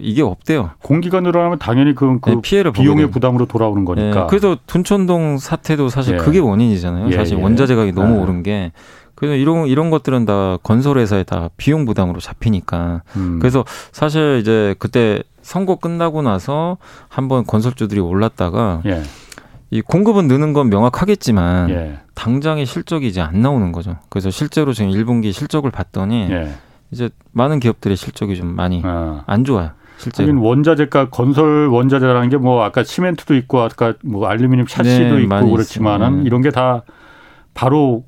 이게 없대요. 공기가 늘어나면 당연히 그 피해를 비용의 부담으로 돌아오는 거니까. 그래서 둔촌동 사태도 사실 그게 원인이잖아요. 사실 원자재 가격이 너무 오른 게. 그래서 이런 것들은 다 건설회사에 다 비용 부담으로 잡히니까. 그래서 사실 이제 그때 선거 끝나고 나서 한번 건설주들이 올랐다가 이 공급은 느는 건 명확하겠지만 당장의 실적이 이제 안 나오는 거죠. 그래서 실제로 지금 1분기 실적을 봤더니 이제 많은 기업들의 실적이 좀 많이 안 좋아요. 실제로. 원자재가 건설 원자재라는 게 뭐 아까 시멘트도 있고 아까 뭐 알루미늄 샤시도 있고 그렇지만은 이런 게 다 바로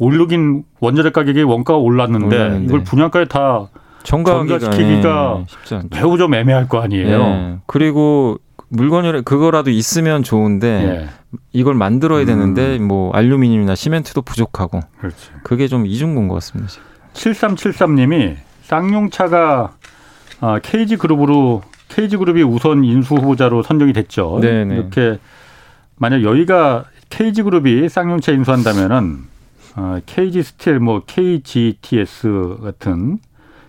오르긴 원자재 가격의 원가가 올랐는데 이걸 분양가에 다 전가시키기가 매우 좀 애매할 거 아니에요. 그리고 물건이 그거라도 있으면 좋은데 이걸 만들어야 되는데 뭐 알루미늄이나 시멘트도 부족하고. 그렇지. 그게 좀 이중고인 것 같습니다. 7373님이 쌍용차가 KG그룹이 우선 인수 후보자로 선정이 됐죠. 네네. 이렇게 만약 여기가 KG그룹이 쌍용차 인수한다면은 KG스틸, 뭐 KGTS 같은,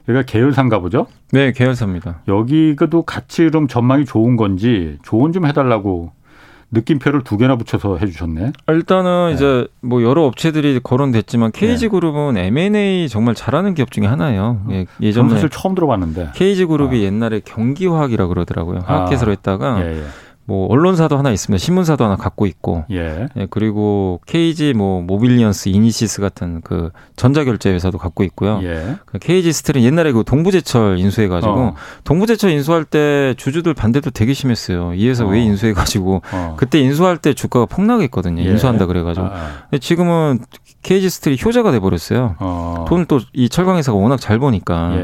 여기가 계열사인가 보죠? 네, 계열사입니다. 여기도 같이 그럼 전망이 좋은 건지 조언 좀 해달라고 느낌표를 2개나 붙여서 해주셨네. 일단은 이제 뭐 여러 업체들이 거론됐지만 KG그룹은 M&A 정말 잘하는 기업 중에 하나예요. 예전에 사실 처음 들어봤는데. KG그룹이 옛날에 경기화학이라고 그러더라고요. 화학회사로 했다가. 뭐 언론사도 하나 있습니다. 신문사도 하나 갖고 있고, 그리고 KG 뭐 모빌리언스, 이니시스 같은 그 전자결제 회사도 갖고 있고요. KG 스틸은 옛날에 그 동부제철 인수해가지고 동부제철 인수할 때 주주들 반대도 되게 심했어요. 이 회사 왜 인수해가지고 그때 인수할 때 주가가 폭락했거든요. 인수한다 그래가지고. 근데 지금은 KG 스틸이 효자가 돼버렸어요. 돈을 또 이 철강 회사가 워낙 잘 버니까.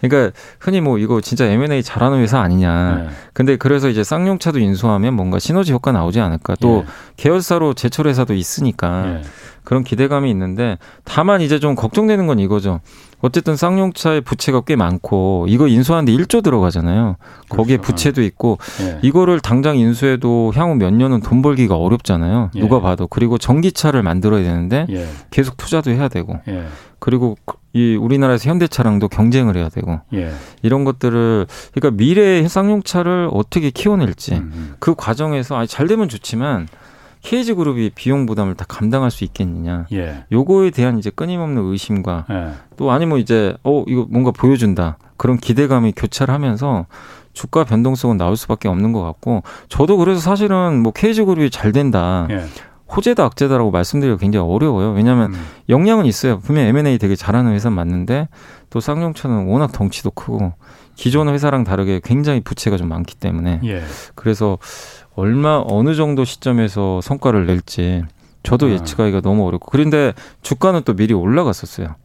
그러니까 흔히 뭐 이거 진짜 M&A 잘하는 회사 아니냐. 근데 그래서 이제 쌍용차도 인수하면 뭔가 시너지 효과 나오지 않을까. 또 계열사로 제철 회사도 있으니까 그런 기대감이 있는데, 다만 이제 좀 걱정되는 건 이거죠. 어쨌든 쌍용차의 부채가 꽤 많고 이거 인수하는데 1조 들어가잖아요. 거기에 부채도 있고 이거를 당장 인수해도 향후 몇 년은 돈 벌기가 어렵잖아요. 누가 봐도. 그리고 전기차를 만들어야 되는데 계속 투자도 해야 되고 그리고 이 우리나라에서 현대차랑도 경쟁을 해야 되고 이런 것들을, 그러니까 미래의 쌍용차를 어떻게 키워낼지 그 과정에서 잘 되면 좋지만 KG그룹이 비용 부담을 다 감당할 수 있겠느냐. 요거에 대한 이제 끊임없는 의심과 또 아니면 이제 이거 뭔가 보여준다. 그런 기대감이 교차를 하면서 주가 변동성은 나올 수밖에 없는 것 같고, 저도 그래서 사실은 뭐 KG그룹이 잘 된다. 호재다 악재다라고 말씀드리기가 굉장히 어려워요. 왜냐하면 역량은 있어요. 분명 M&A 되게 잘하는 회사는 맞는데 또 쌍용차는 워낙 덩치도 크고 기존 회사랑 다르게 굉장히 부채가 좀 많기 때문에 그래서 어느 정도 시점에서 성과를 낼지 저도 예측하기가 너무 어렵고. 그런데 주가는 또 미리 올라갔었어요.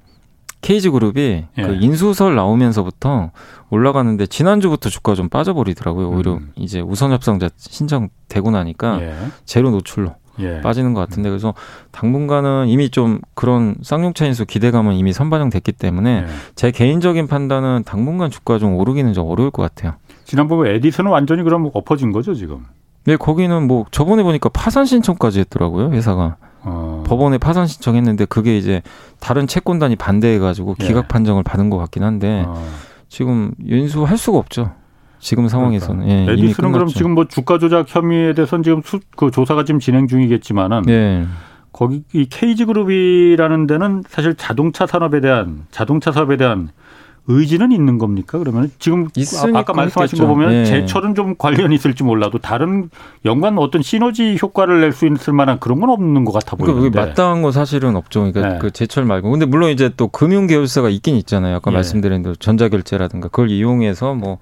KG그룹이 예. 그 인수설 나오면서부터 올라가는데 지난주부터 주가가 좀 빠져버리더라고요. 오히려 이제 우선협상자 신청되고 나니까 예. 제로 노출로 예. 빠지는 것 같은데 그래서 당분간은 이미 좀 그런 쌍용차 인수 기대감은 이미 선반영됐기 때문에 예. 제 개인적인 판단은 당분간 주가가 좀 오르기는 좀 어려울 것 같아요. 지난번에 에디슨은 완전히 그럼 엎어진 거죠 지금? 네, 거기는 뭐 저번에 보니까 파산 신청까지 했더라고요 회사가. 법원에 파산 신청했는데 그게 이제 다른 채권단이 반대해가지고 기각 예. 판정을 받은 것 같긴 한데 지금 인수할 수가 없죠. 지금 상황에서는. 그러니까. 예, 에디슨은 그럼 지금 뭐 주가 조작 혐의에 대해서는 지금 그 조사가 지금 진행 중이겠지만은 예. 거기 이 KG 그룹이라는 데는 사실 자동차 산업에 대한 의지는 있는 겁니까? 그러면 지금 있으니까 아까 말씀하신 있겠죠. 거 보면 예. 제철은 좀 관련이 있을지 몰라도 다른 연관 어떤 시너지 효과를 낼 수 있을 만한 그런 건 없는 것 같아 보이는데. 그러니까 마땅한 건 사실은 없죠. 그러니까 예. 그 제철 말고. 근데 물론 이제 또 금융 계열사가 있긴 있잖아요. 아까 예. 말씀드린 대로 전자결제라든가 그걸 이용해서 뭐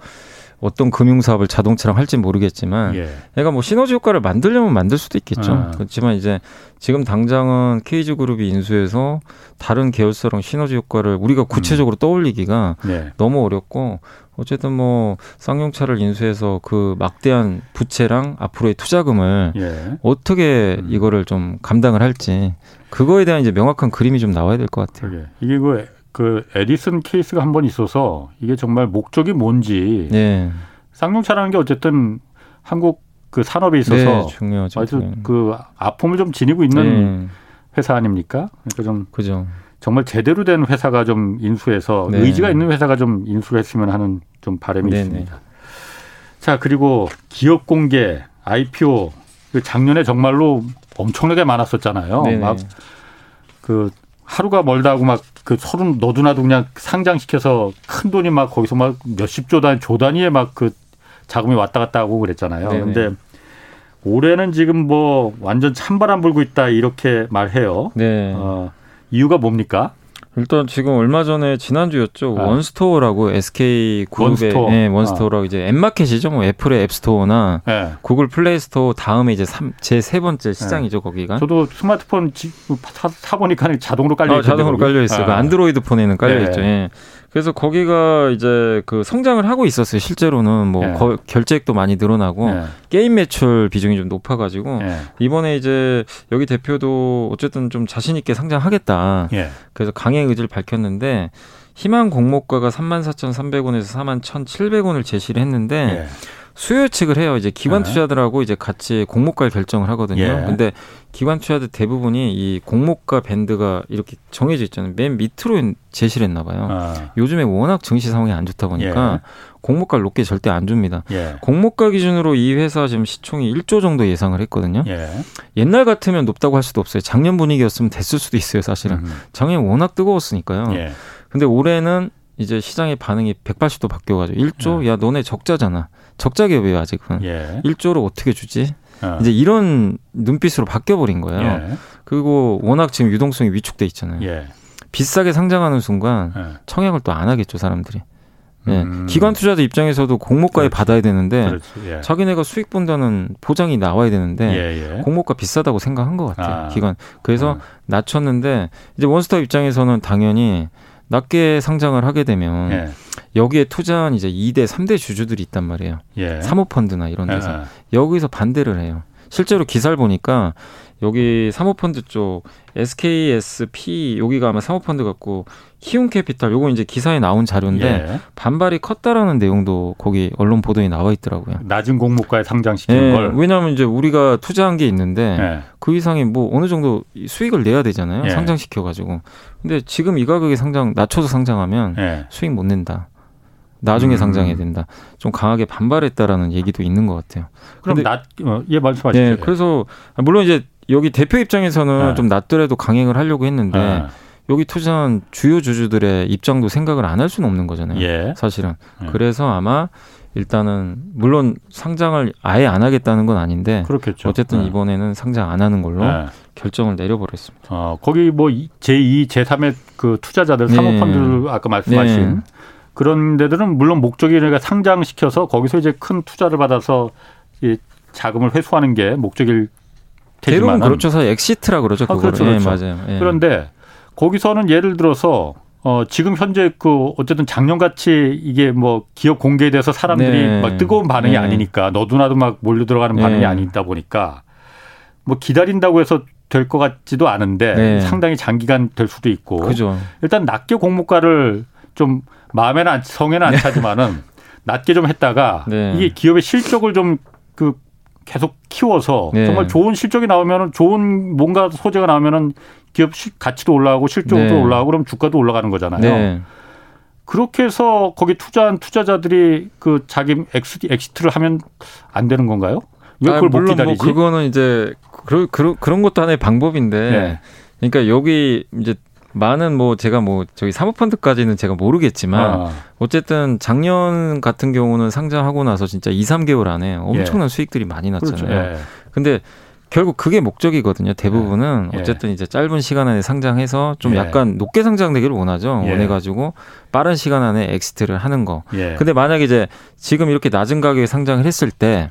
어떤 금융 사업을 자동차랑 할지 모르겠지만 예. 얘가 뭐 시너지 효과를 만들려면 만들 수도 있겠죠. 그렇지만 이제 지금 당장은 KG그룹이 인수해서 다른 계열사랑 시너지 효과를 우리가 구체적으로 떠올리기가 예. 너무 어렵고 어쨌든 뭐 쌍용차를 인수해서 그 막대한 부채랑 앞으로의 투자금을 예. 어떻게 이거를 좀 감당을 할지 그거에 대한 이제 명확한 그림이 좀 나와야 될 것 같아요. 이게 그 에디슨 케이스가 한 번 있어서 이게 정말 목적이 뭔지 네. 쌍용차라는 게 어쨌든 한국 그 산업에 있어서 네, 중요하죠. 아주 그 아픔을 좀 지니고 있는 네. 회사 아닙니까? 그러니까 좀 그죠. 정말 제대로 된 회사가 좀 인수해서 네. 의지가 있는 회사가 좀 인수를 했으면 하는 좀 바람이 네, 있습니다. 네. 자 그리고 기업 공개, IPO 작년에 정말로 엄청나게 많았었잖아요. 네, 막 그 하루가 멀다 하고 막 그 서른 너도나도 그냥 상장시켜서 큰 돈이 막 거기서 막 몇십 조 단위, 조 단위의 막 그 자금이 왔다 갔다 하고 그랬잖아요. 네네. 그런데 올해는 지금 뭐 완전 찬바람 불고 있다 이렇게 말해요. 네. 이유가 뭡니까? 일단 지금 얼마 전에 지난주였죠. 원스토어라고 SK 그룹의 원스토어. 네, 원스토어라고 이제 앱마켓이죠. 뭐 애플의 앱스토어나 네. 구글 플레이스토어 다음에 이제 제 세 번째 시장이죠. 네. 거기가. 저도 스마트폰 사보니까 자동으로 깔려 있어요. 자동으로 깔려 있어요. 그 안드로이드 폰에는 깔려 있죠. 네. 예. 그래서 거기가 이제 그 성장을 하고 있었어요. 실제로는 뭐 예. 결제액도 많이 늘어나고 예. 게임 매출 비중이 좀 높아가지고 예. 이번에 이제 여기 대표도 어쨌든 좀 자신 있게 상장하겠다. 예. 그래서 강행 의지를 밝혔는데 희망 공모가가 34,300원에서 41,700원을 제시를 했는데 예. 수요 측을 해요. 이제 기관 투자들하고 이제 같이 공모가를 결정을 하거든요. 예. 근데 기관 투자들 대부분이 이 공모가 밴드가 이렇게 정해져 있잖아요. 맨 밑으로 제시를 했나 봐요. 요즘에 워낙 증시 상황이 안 좋다 보니까 예. 공모가를 높게 절대 안 줍니다. 예. 공모가 기준으로 이 회사 지금 시총이 1조 정도 예상을 했거든요. 예. 옛날 같으면 높다고 할 수도 없어요. 작년 분위기였으면 됐을 수도 있어요. 사실은. 작년이 워낙 뜨거웠으니까요. 예. 근데 올해는 이제 시장의 반응이 180도 바뀌어가지고 1조 야 너네 적자잖아. 적자 기업이에요 아직은. 예. 1조를 어떻게 주지? 이제 이런 눈빛으로 바뀌어버린 거예요. 예. 그리고 워낙 지금 유동성이 위축돼 있잖아요. 예. 비싸게 상장하는 순간 청약을 또 안 하겠죠 사람들이. 예. 기관 투자자 입장에서도 공모가에 받아야 되는데 예. 자기네가 수익 본다는 보장이 나와야 되는데 예, 예. 공모가 비싸다고 생각한 것 같아요. 기관. 그래서 낮췄는데 이제 원스톱 입장에서는 당연히 낮게 상장을 하게 되면 예. 여기에 투자한 이제 2대, 3대 주주들이 있단 말이에요. 예. 사모펀드나 이런 데서. 여기서 반대를 해요. 실제로 기사를 보니까 여기 사모펀드 쪽 SKSP 여기가 아마 사모펀드 같고 키움캐피탈 요거 이제 기사에 나온 자료인데 예. 반발이 컸다라는 내용도 거기 언론 보도에 나와 있더라고요. 낮은 공모가에 상장시키는 예. 걸. 왜냐하면 이제 우리가 투자한 게 있는데 예. 그 이상이 뭐 어느 정도 수익을 내야 되잖아요. 예. 상장시켜가지고. 근데 지금 이 가격에 낮춰서 상장하면 예. 수익 못 낸다. 나중에 상장해야 된다. 좀 강하게 반발했다라는 얘기도 있는 것 같아요. 그럼 예, 말씀하시죠. 예, 그래서 물론 이제 여기 대표 입장에서는 좀 낮더라도 강행을 하려고 했는데 여기 투자한 주요 주주들의 입장도 생각을 안 할 수는 없는 거잖아요. 예. 사실은. 그래서 아마 일단은 물론 상장을 아예 안 하겠다는 건 아닌데 그렇겠죠. 어쨌든 이번에는 상장 안 하는 걸로 결정을 내려버렸습니다. 거기 뭐 제2, 제3의 그 투자자들, 사모펀드를 네. 아까 말씀하신 네. 그런 데들은 물론 목적이 그러니까 상장시켜서 거기서 이제 큰 투자를 받아서 이 자금을 회수하는 게 목적일 대부분 그렇죠. 사실 엑시트라 그러죠. 그렇죠. 예, 맞아요. 예. 그런데 거기서는 예를 들어서 지금 현재 그 어쨌든 작년같이 이게 뭐 기업 공개돼서 사람들이 네. 막 뜨거운 반응이 네. 아니니까 너도나도 막 몰려 들어가는 반응이 네. 아니다 보니까 뭐 기다린다고 해서 될 것 같지도 않은데 네. 상당히 장기간 될 수도 있고 그죠. 일단 낮게 공모가를 좀 마음에는 안, 성에는 안 차지만은 낮게 좀 했다가 네. 이게 기업의 실적을 좀 그 계속 키워서 네. 정말 좋은 실적이 나오면은 좋은 뭔가 소재가 나오면은 기업 가치도 올라가고 실적도 네. 올라가고 그럼 주가도 올라가는 거잖아요. 네. 그렇게 해서 거기 투자한 투자자들이 그 자기 엑시트를 하면 안 되는 건가요? 왜 그걸 못 기다리지? 뭐 그거는 이제 그런 것도 하나의 방법인데. 네. 그러니까 여기 이제 많은 뭐 제가 뭐 저희 사모펀드까지는 제가 모르겠지만 어쨌든 작년 같은 경우는 상장하고 나서 진짜 2, 3개월 안에 엄청난 예. 수익들이 많이 났잖아요. 그렇죠. 예. 근데 결국 그게 목적이거든요. 대부분은 예. 어쨌든 이제 짧은 시간 안에 상장해서 좀 예. 약간 높게 상장되기를 원하죠. 예. 원해가지고 빠른 시간 안에 엑시트를 하는 거. 예. 근데 만약에 이제 지금 이렇게 낮은 가격에 상장을 했을 때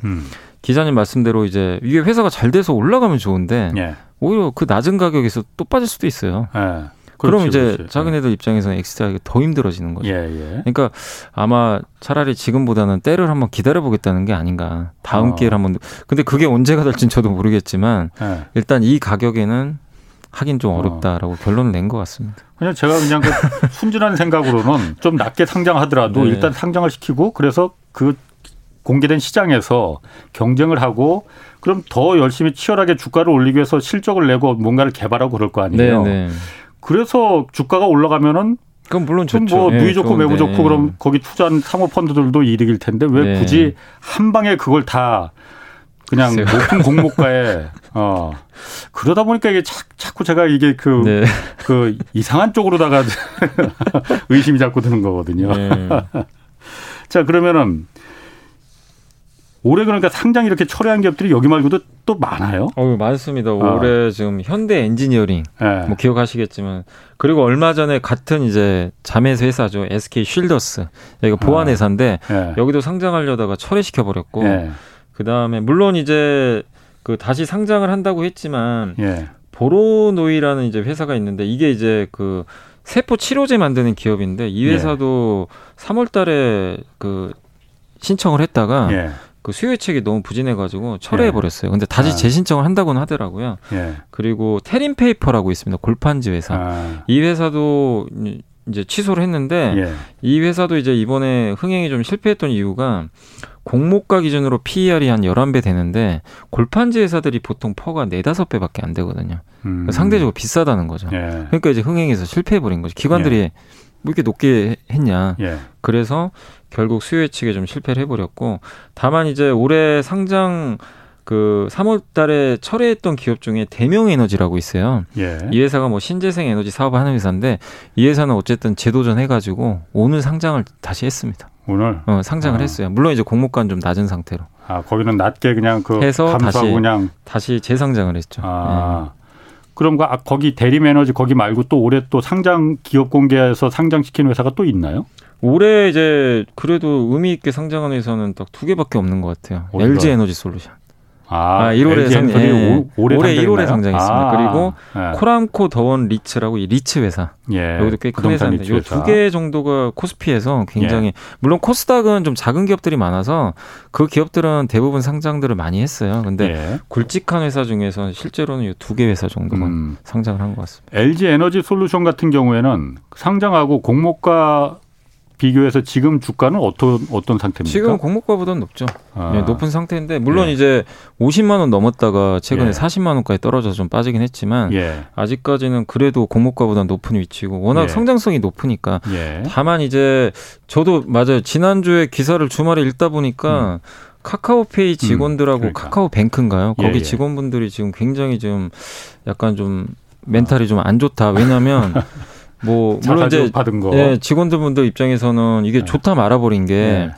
기자님 말씀대로 이제 이게 회사가 잘 돼서 올라가면 좋은데 예. 오히려 그 낮은 가격에서 또 빠질 수도 있어요. 예. 그럼 그렇지, 이제 그렇지. 자기네들 입장에서는 엑시트하기 더 힘들어지는 거죠. 예, 예. 그러니까 아마 차라리 지금보다는 때를 한번 기다려보겠다는 게 아닌가. 다음 기회를 한번. 근데 그게 언제가 될지는 저도 모르겠지만 예. 일단 이 가격에는 하긴 좀 어렵다라고 결론을 낸 것 같습니다. 그냥 제가 그냥 그 순진한 생각으로는 좀 낮게 상장하더라도 네. 일단 상장을 시키고 그래서 그 공개된 시장에서 경쟁을 하고 그럼 더 열심히 치열하게 주가를 올리기 위해서 실적을 내고 뭔가를 개발하고 그럴 거 아니에요. 네, 네. 그래서 주가가 올라가면은 그건 물론 좋죠. 뭐 누이 좋고 매부 좋고 그럼 거기 투자한 상호 펀드들도 이득일 텐데 왜 네. 굳이 한 방에 그걸 다 그냥 글쎄요. 높은 공모가에 그러다 보니까 이게 자꾸 제가 이게 네. 그 이상한 쪽으로다가 의심이 자꾸 드는 거거든요. 네. 자 그러면은 올해 그러니까 상장 이렇게 철회한 기업들이 여기 말고도 또 많아요? 많습니다. 올해 지금 현대 엔지니어링 네. 뭐 기억하시겠지만 그리고 얼마 전에 같은 이제 자매에서 회사죠. SK 쉴더스. 여기가 보안 회사인데 네. 여기도 상장하려다가 철회시켜 버렸고 네. 그다음에 물론 이제 그 다시 상장을 한다고 했지만 네. 보로노이라는 이제 회사가 있는데 이게 이제 그 세포 치료제 만드는 기업인데 이 회사도 네. 3월 달에 그 신청을 했다가 네. 그 수요예측이 너무 부진해가지고 철회해버렸어요. 근데 다시 재신청을 한다고는 하더라고요. 예. 그리고 테린페이퍼라고 있습니다. 골판지 회사. 이 회사도 이제 취소를 했는데 예. 이 회사도 이제 이번에 흥행이 좀 실패했던 이유가 공모가 기준으로 PER이 한 11배 되는데 골판지 회사들이 보통 퍼가 4, 5배밖에 안 되거든요. 그러니까 상대적으로 비싸다는 거죠. 예. 그러니까 이제 흥행에서 실패해버린 거죠. 기관들이 예. 뭐 이렇게 높게 했냐. 예. 그래서 결국 수요 예측에 좀 실패를 해버렸고 다만 이제 올해 상장 그 3월 달에 철회했던 기업 중에 대명에너지라고 있어요. 예. 이 회사가 뭐 신재생 에너지 사업을 하는 회사인데 이 회사는 어쨌든 재도전해가지고 오늘 상장을 다시 했습니다. 오늘? 상장을 했어요. 물론 이제 공모가는 좀 낮은 상태로. 거기는 낮게 그냥 그 해서 다시 재상장을 했죠. 예. 그럼 거기 대림에너지 거기 말고 또 올해 또 상장 기업 공개해서 상장시킨 회사가 또 있나요? 올해 이제 그래도 의미 있게 상장한 회사는 딱 2개밖에 없는 것 같아요. LG 에너지 솔루션. 1월에 올해 1월에 상장했습니다. 그리고 코람코 더원 리츠라고 이 리츠 회사. 예, 여기도 꽤 큰 회사인데 이 2개 정도가 코스피에서 굉장히 예. 물론 코스닥은 좀 작은 기업들이 많아서 그 기업들은 대부분 상장들을 많이 했어요. 근데 예. 굵직한 회사 중에서 실제로는 이 2개 회사 정도만 상장을 한 것 같습니다. LG 에너지 솔루션 같은 경우에는 상장하고 공모가 비교해서 지금 주가는 어떤 상태입니까? 지금 공모가보다는 높죠. 예, 높은 상태인데 물론 예. 이제 50만 원 넘었다가 최근에 예. 40만 원까지 떨어져서 좀 빠지긴 했지만 예. 아직까지는 그래도 공모가보다는 높은 위치고 워낙 예. 성장성이 높으니까 예. 다만 이제 저도 맞아요. 지난주에 기사를 주말에 읽다 보니까 카카오페이 직원들하고 그러니까. 카카오뱅크인가요? 거기 예, 예. 직원분들이 지금 굉장히 좀 약간 좀 멘탈이 좀 안 좋다. 왜냐하면 뭐 물론 이제 받은 거. 예, 직원들분들 입장에서는 이게 네. 좋다 말아버린 게 네.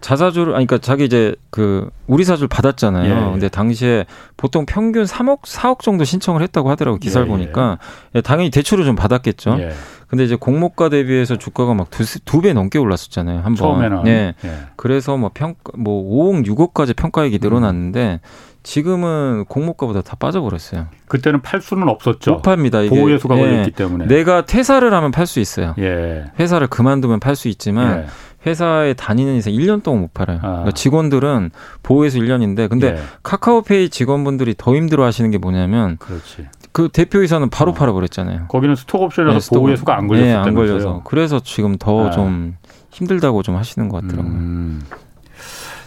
자사주를 그러니까 자기 이제 그 우리 사주를 받았잖아요. 예, 예. 근데 당시에 보통 평균 3억 4억 정도 신청을 했다고 하더라고 기사를 예, 예. 보니까 당연히 대출을 좀 받았겠죠. 예. 근데 이제 공모가 대비해서 주가가 막 두 배 넘게 올랐었잖아요. 한번. 처음에는. 예. 예. 그래서 뭐 평가, 뭐 5억, 6억까지 평가액이 늘어났는데 지금은 공모가보다 다 빠져버렸어요. 그때는 팔 수는 없었죠. 못 팝니다. 이게. 보호예수가 예. 걸렸기 때문에. 내가 퇴사를 하면 팔 수 있어요. 예. 회사를 그만두면 팔 수 있지만. 예. 회사에 다니는 이상 1년 동안 못 팔아요. 아. 그러니까 직원들은 보호해서 1년인데 근데 예. 카카오페이 직원분들이 더 힘들어하시는 게 뭐냐면 그렇지. 그 대표이사는 바로 팔아버렸잖아요. 거기는 스톡옵션이라서 네, 보호해수가 안 걸렸었다면서요. 네, 안 걸려서. 그래서 지금 더 좀 힘들다고 좀 하시는 것 같더라고요.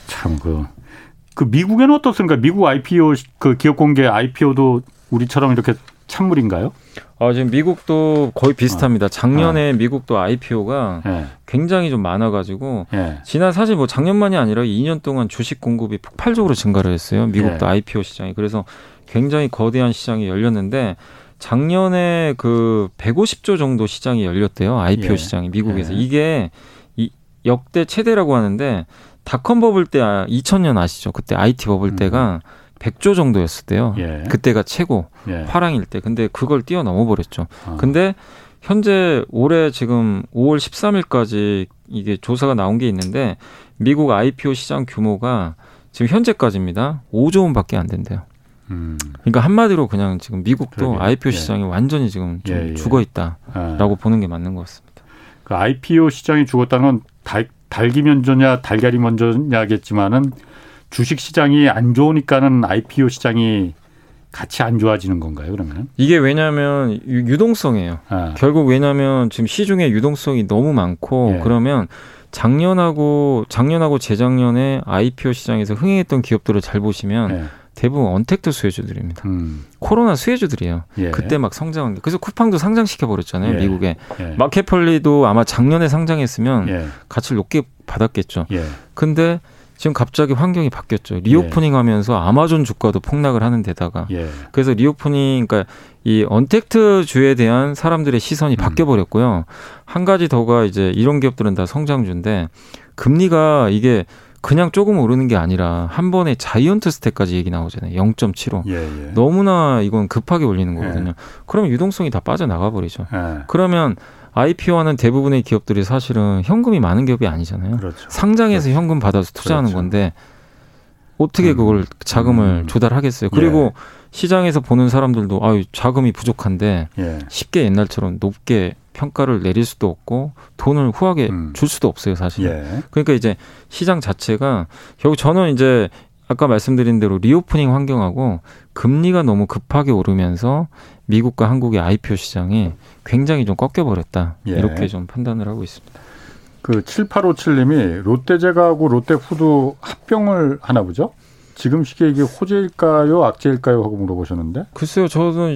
참 그 미국에는 어떻습니까? 미국 IPO 그 기업 공개 IPO도 우리처럼 이렇게 찬물인가요? 지금 미국도 거의 비슷합니다. 작년에 미국도 IPO가 굉장히 좀 많아가지고 지난 사실 뭐 작년만이 아니라 2년 동안 주식 공급이 폭발적으로 증가를 했어요. 미국도 IPO 시장이. 그래서 굉장히 거대한 시장이 열렸는데 작년에 그 150조 정도 시장이 열렸대요. IPO 시장이 미국에서. 이게 역대 최대라고 하는데 닷컴 버블 때 2000년 아시죠? 그때 IT 버블 때가 100조 정도였을 때요. 그때가 최고 화랑일 때. 근데 그걸 뛰어넘어 버렸죠. 근데 현재 올해 지금 5월 13일까지 이게 조사가 나온 게 있는데 미국 IPO 시장 규모가 지금 현재까지입니다. 5조 원밖에 안 된대요. 그러니까 한마디로 그냥 지금 미국도 그러게요. IPO 시장이 완전히 지금 좀 죽어있다라고 보는 게 맞는 것 같습니다. 그 IPO 시장이 죽었다는 건 닭이 먼저냐 달걀이 먼저냐겠지만은 주식 시장이 안 좋으니까는 IPO 시장이 같이 안 좋아지는 건가요, 그러면? 이게 왜냐하면 유동성이에요. 결국 왜냐하면 지금 시중에 유동성이 너무 많고 그러면 작년하고 재작년에 IPO 시장에서 흥행했던 기업들을 잘 보시면 대부분 언택트 수혜주들입니다. 코로나 수혜주들이에요. 그때 막 성장한 게. 그래서 쿠팡도 상장시켜버렸잖아요. 미국에. 마켓컬리도 아마 작년에 상장했으면 가치를 높게 받았겠죠. 근데 지금 갑자기 환경이 바뀌었죠. 리오프닝 하면서 아마존 주가도 폭락을 하는 데다가. 그래서 리오프닝, 그러니까 이 언택트 주에 대한 사람들의 시선이 바뀌어버렸고요. 한 가지 더가 이제 이런 기업들은 다 성장주인데 금리가 이게 그냥 조금 오르는 게 아니라 한 번에 자이언트 스텝까지 얘기 나오잖아요. 0.75. 너무나 이건 급하게 올리는 거거든요. 그러면 유동성이 다 빠져나가버리죠. 그러면 IPO하는 대부분의 기업들이 사실은 현금이 많은 기업이 아니잖아요. 그렇죠. 상장해서 현금 받아서 투자하는 건데 어떻게 그걸 자금을 조달하겠어요. 그리고 시장에서 보는 사람들도 아유 자금이 부족한데 쉽게 옛날처럼 높게 평가를 내릴 수도 없고 돈을 후하게 줄 수도 없어요, 사실은. 그러니까 이제 시장 자체가 결국 저는 이제 아까 말씀드린 대로 리오프닝 환경하고 금리가 너무 급하게 오르면서 미국과 한국의 IPO 시장이 굉장히 좀 꺾여버렸다. 이렇게 좀 판단을 하고 있습니다. 그 7857님이 롯데제과하고 롯데푸드 합병을 하나 보죠? 지금 시기에 이게 호재일까요? 악재일까요? 하고 물어보셨는데. 글쎄요. 저도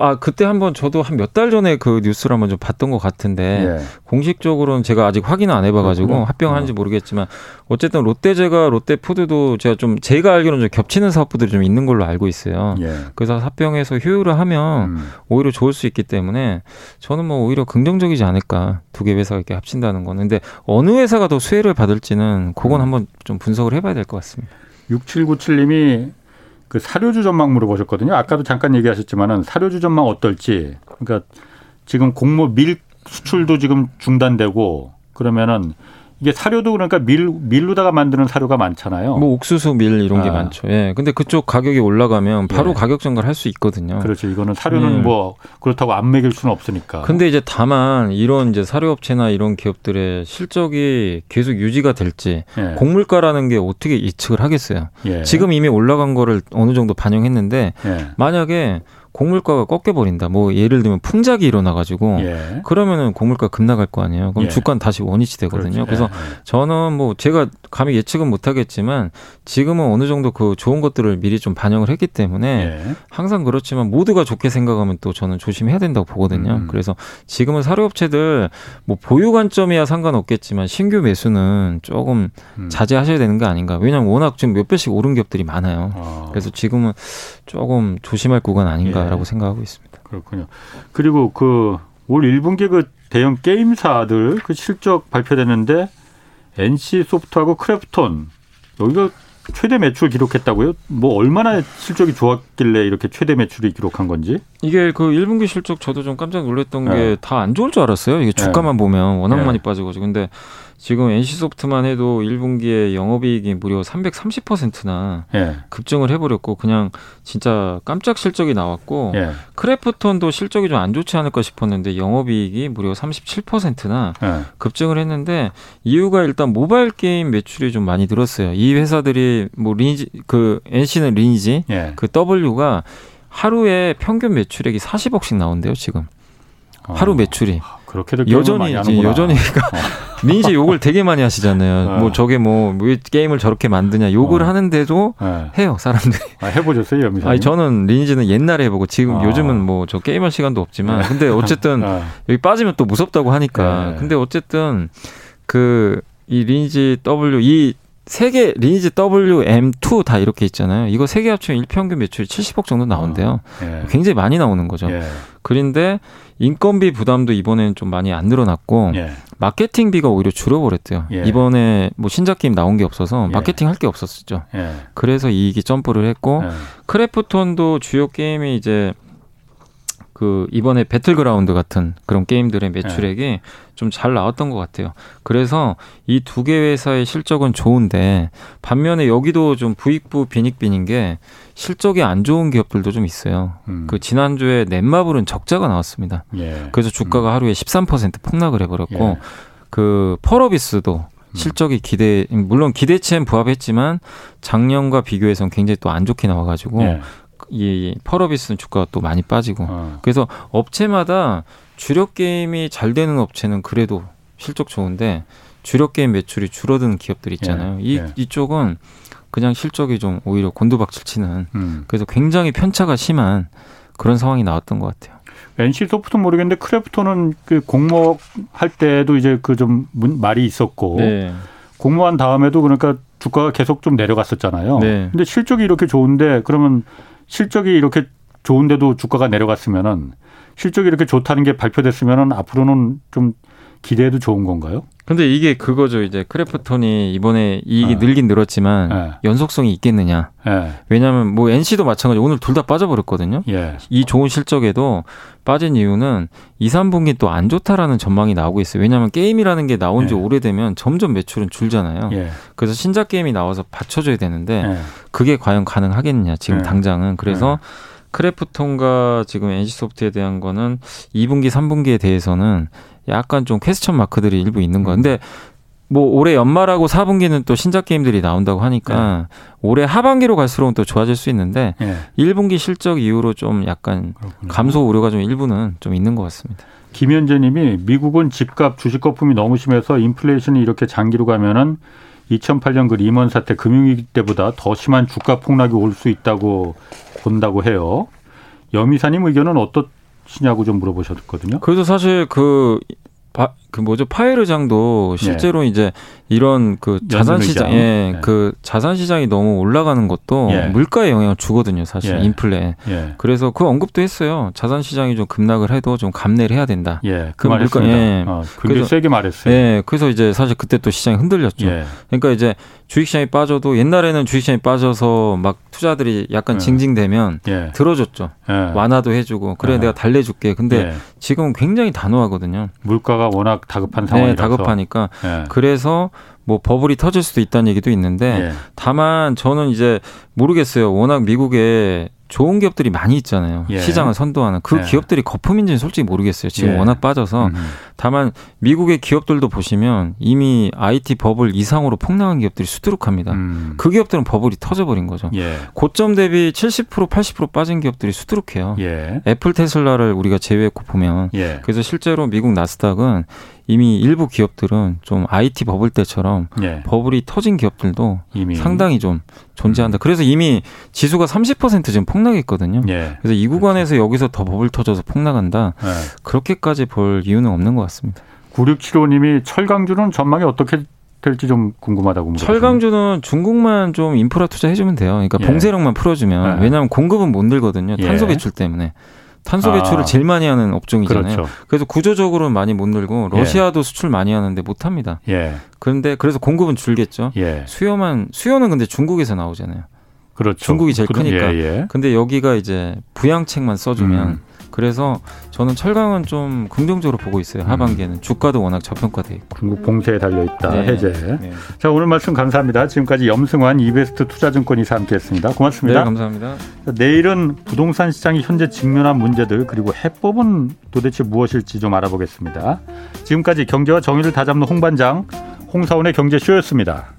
한 몇 달 전에 그 뉴스를 한번 좀 봤던 것 같은데 공식적으로는 제가 아직 확인을 안 해봐가지고 합병하는지 모르겠지만 어쨌든 롯데제과, 롯데푸드도 제가 알기로는 좀 겹치는 사업부들이 좀 있는 걸로 알고 있어요. 그래서 합병해서 효율을 하면 오히려 좋을 수 있기 때문에 저는 뭐 오히려 긍정적이지 않을까. 두 개 회사가 이렇게 합친다는 거는. 근데 어느 회사가 더 수혜를 받을지는 그건 한번 좀 분석을 해봐야 될 것 같습니다. 6797님이 그 사료주 전망 물어보셨거든요. 아까도 잠깐 얘기하셨지만은 사료주 전망 어떨지. 그러니까 지금 공모 밀 수출도 지금 중단되고 그러면은 이게 사료도 그러니까 밀로다가 만드는 사료가 많잖아요. 뭐 옥수수 밀 이런 게 많죠. 근데 그쪽 가격이 올라가면 바로 가격 전가를 할 수 있거든요. 그렇죠. 이거는 사료는 뭐 그렇다고 안 먹일 수는 없으니까. 근데 이제 다만 이런 이제 사료업체나 이런 기업들의 실적이 계속 유지가 될지 곡물가라는 게 어떻게 예측을 하겠어요. 지금 이미 올라간 거를 어느 정도 반영했는데 만약에 곡물가가 꺾여버린다. 뭐 예를 들면 풍작이 일어나가지고 그러면은 곡물가 급락할 거 아니에요. 그럼 주가는 다시 원위치 되거든요. 그렇지. 그래서 저는 뭐 제가 감히 예측은 못하겠지만 지금은 어느 정도 그 좋은 것들을 미리 좀 반영을 했기 때문에 항상 그렇지만 모두가 좋게 생각하면 또 저는 조심해야 된다고 보거든요. 그래서 지금은 사료업체들 뭐 보유 관점이야 상관없겠지만 신규 매수는 조금 자제하셔야 되는 거 아닌가. 왜냐하면 워낙 지금 몇몇씩 오른 기업들이 많아요. 그래서 지금은 조금 조심할 구간 아닌가. 라고 생각하고 있습니다. 그렇군요. 그리고 그 올 1분기 그 대형 게임사들 그 실적 발표됐는데 NC소프트하고 크래프톤 여기가 최대 매출 기록했다고요? 뭐 얼마나 실적이 좋았길래 이렇게 최대 매출이 기록한 건지? 이게 그 1분기 실적 저도 좀 깜짝 놀랐던 게 다 안 좋을 줄 알았어요. 이게 주가만 보면 워낙 많이 빠지고지고. 근데 지금 NC소프트만 해도 1분기에 영업이익이 무려 330%나 급증을 해버렸고 그냥 진짜 깜짝 실적이 나왔고 크래프톤도 실적이 좀 안 좋지 않을까 싶었는데 영업이익이 무려 37%나 급증을 했는데 이유가 일단 모바일 게임 매출이 좀 많이 늘었어요. 이 회사들이 뭐 리니지 그 NC는 리니지 그 W가 하루에 평균 매출액이 40억씩 나온대요 지금. 하루 매출이. 그렇게들 여전히 민지 욕을 되게 많이 하시잖아요. 뭐 저게 뭐 왜 게임을 저렇게 만드냐 욕을 하는데도 해요 사람들이. 아, 해보셨어요, 염승환? 아니 저는 리니지는 옛날에 해보고 지금 요즘은 뭐 저 게임할 시간도 없지만 근데 어쨌든 여기 빠지면 또 무섭다고 하니까. 근데 어쨌든 그 이 리니지 W 이 세 개 리니지 W, M2 다 이렇게 있잖아요. 이거 세 개 합치면 일평균 매출이 70억 정도 나온대요. 굉장히 많이 나오는 거죠. 그런데 인건비 부담도 이번에는 좀 많이 안 늘어났고 마케팅비가 오히려 줄어버렸대요. 이번에 뭐 신작 게임 나온 게 없어서 마케팅 할 게 없었죠. 그래서 이익이 점프를 했고 크래프톤도 주요 게임이 이제 그 이번에 배틀그라운드 같은 그런 게임들의 매출액이 좀 잘 나왔던 것 같아요. 그래서 이 두 개 회사의 실적은 좋은데 반면에 여기도 좀 부익부 빈익빈인 게 실적이 안 좋은 기업들도 좀 있어요. 그 지난주에 넷마블은 적자가 나왔습니다. 그래서 주가가 하루에 13% 폭락을 해버렸고 그 펄어비스도 실적이 물론 기대치엔 부합했지만 작년과 비교해서는 굉장히 또 안 좋게 나와가지고 이 펄어비스는 주가가 또 많이 빠지고 그래서 업체마다 주력 게임이 잘 되는 업체는 그래도 실적 좋은데 주력 게임 매출이 줄어드는 기업들 있잖아요. 이쪽은 그냥 실적이 좀 오히려 곤두박질치는 그래서 굉장히 편차가 심한 그런 상황이 나왔던 것 같아요. NC소프트는 모르겠는데 크래프톤은 그 공모할 때도 이제 그 좀 말이 있었고 공모한 다음에도 그러니까 주가가 계속 좀 내려갔었잖아요. 근데 실적이 이렇게 좋은데 그러면 실적이 이렇게 좋은데도 주가가 내려갔으면은 실적이 이렇게 좋다는 게 발표됐으면은 앞으로는 좀 기대해도 좋은 건가요? 근데 이게 그거죠. 이제 크래프톤이 이번에 이익이 늘긴 늘었지만 연속성이 있겠느냐. 왜냐하면 뭐 NC도 마찬가지 오늘 둘 다 빠져버렸거든요. 이 좋은 실적에도 빠진 이유는 2, 3분기 또 안 좋다라는 전망이 나오고 있어요. 왜냐하면 게임이라는 게 나온 지 오래되면 점점 매출은 줄잖아요. 그래서 신작 게임이 나와서 받쳐줘야 되는데 그게 과연 가능하겠느냐 지금 당장은. 그래서 크래프톤과 지금 NC소프트에 대한 거는 2분기, 3분기에 대해서는 약간 좀 퀘스천 마크들이 일부 있는 거. 근데 뭐 올해 연말하고 4분기는 또 신작 게임들이 나온다고 하니까 올해 하반기로 갈수록 또 좋아질 수 있는데 1분기 실적 이후로 좀 약간 감소 우려가 좀 일부는 좀 있는 것 같습니다. 김현재 님이 미국은 집값, 주식 거품이 너무 심해서 인플레이션이 이렇게 장기로 가면은 2008년 그 리먼 사태 금융위기 때보다 더 심한 주가 폭락이 올 수 있다고 본다고 해요. 염이사님 의견은 어떻시냐고 좀 물어보셨거든요. 그래도 사실 파이르장도 실제로 이제 이런 그 자산시장에 그 자산시장이 너무 올라가는 것도 물가에 영향을 주거든요, 사실 인플레. 그래서 그 언급도 했어요. 자산시장이 좀 급락을 해도 좀 감내를 해야 된다. 그 말했습니다. 그래서 세게 말했어요. 그래서 이제 사실 그때 또 시장이 흔들렸죠. 그러니까 이제 주식시장이 빠져도 옛날에는 주식시장이 빠져서 막 투자들이 약간 징징대면 들어줬죠. 완화도 해주고 그래 내가 달래줄게. 근데 지금은 굉장히 단호하거든요. 물가가 워낙 다급한 상황이라서. 다급하니까. 그래서 뭐 버블이 터질 수도 있다는 얘기도 있는데 다만 저는 이제 모르겠어요. 워낙 미국에 좋은 기업들이 많이 있잖아요. 시장을 선도하는. 그 기업들이 거품인지는 솔직히 모르겠어요. 지금 워낙 빠져서. 다만 미국의 기업들도 보시면 이미 IT 버블 이상으로 폭락한 기업들이 수두룩합니다. 그 기업들은 버블이 터져버린 거죠. 고점 대비 70%, 80% 빠진 기업들이 수두룩해요. 애플, 테슬라를 우리가 제외했고 보면. 그래서 실제로 미국 나스닥은 이미 일부 기업들은 좀 IT 버블 때처럼 버블이 터진 기업들도 이미 상당히 좀 존재한다. 그래서 이미 지수가 30% 지금 폭락했거든요. 그래서 이 구간에서 여기서 더 버블 터져서 폭락한다. 그렇게까지 볼 이유는 없는 것 같습니다. 9675님이 철강주는 전망이 어떻게 될지 좀 궁금하다고 물어보시네요. 철강주는 중국만 좀 인프라 투자해주면 돼요. 그러니까 봉쇄력만 풀어주면. 왜냐하면 공급은 못 늘거든요. 탄소 배출 때문에. 탄소 배출을 제일 많이 하는 업종이잖아요. 그렇죠. 그래서 구조적으로는 많이 못 늘고 러시아도 수출 많이 하는데 못 합니다. 그런데 그래서 공급은 줄겠죠. 수요는 근데 중국에서 나오잖아요. 그렇죠. 중국이 제일 크니까. 근데 여기가 이제 부양책만 써주면 그래서 저는 철강은 좀 긍정적으로 보고 있어요. 하반기에는 주가도 워낙 저평가돼 있고. 중국 봉쇄에 달려있다. 네. 해제. 네. 자, 오늘 말씀 감사합니다. 지금까지 염승환 이베스트 투자증권 이사 함께했습니다. 고맙습니다. 네, 감사합니다. 자, 내일은 부동산 시장이 현재 직면한 문제들 그리고 해법은 도대체 무엇일지 좀 알아보겠습니다. 지금까지 경제와 정의를 다잡는 홍반장 홍사원의 경제쇼였습니다.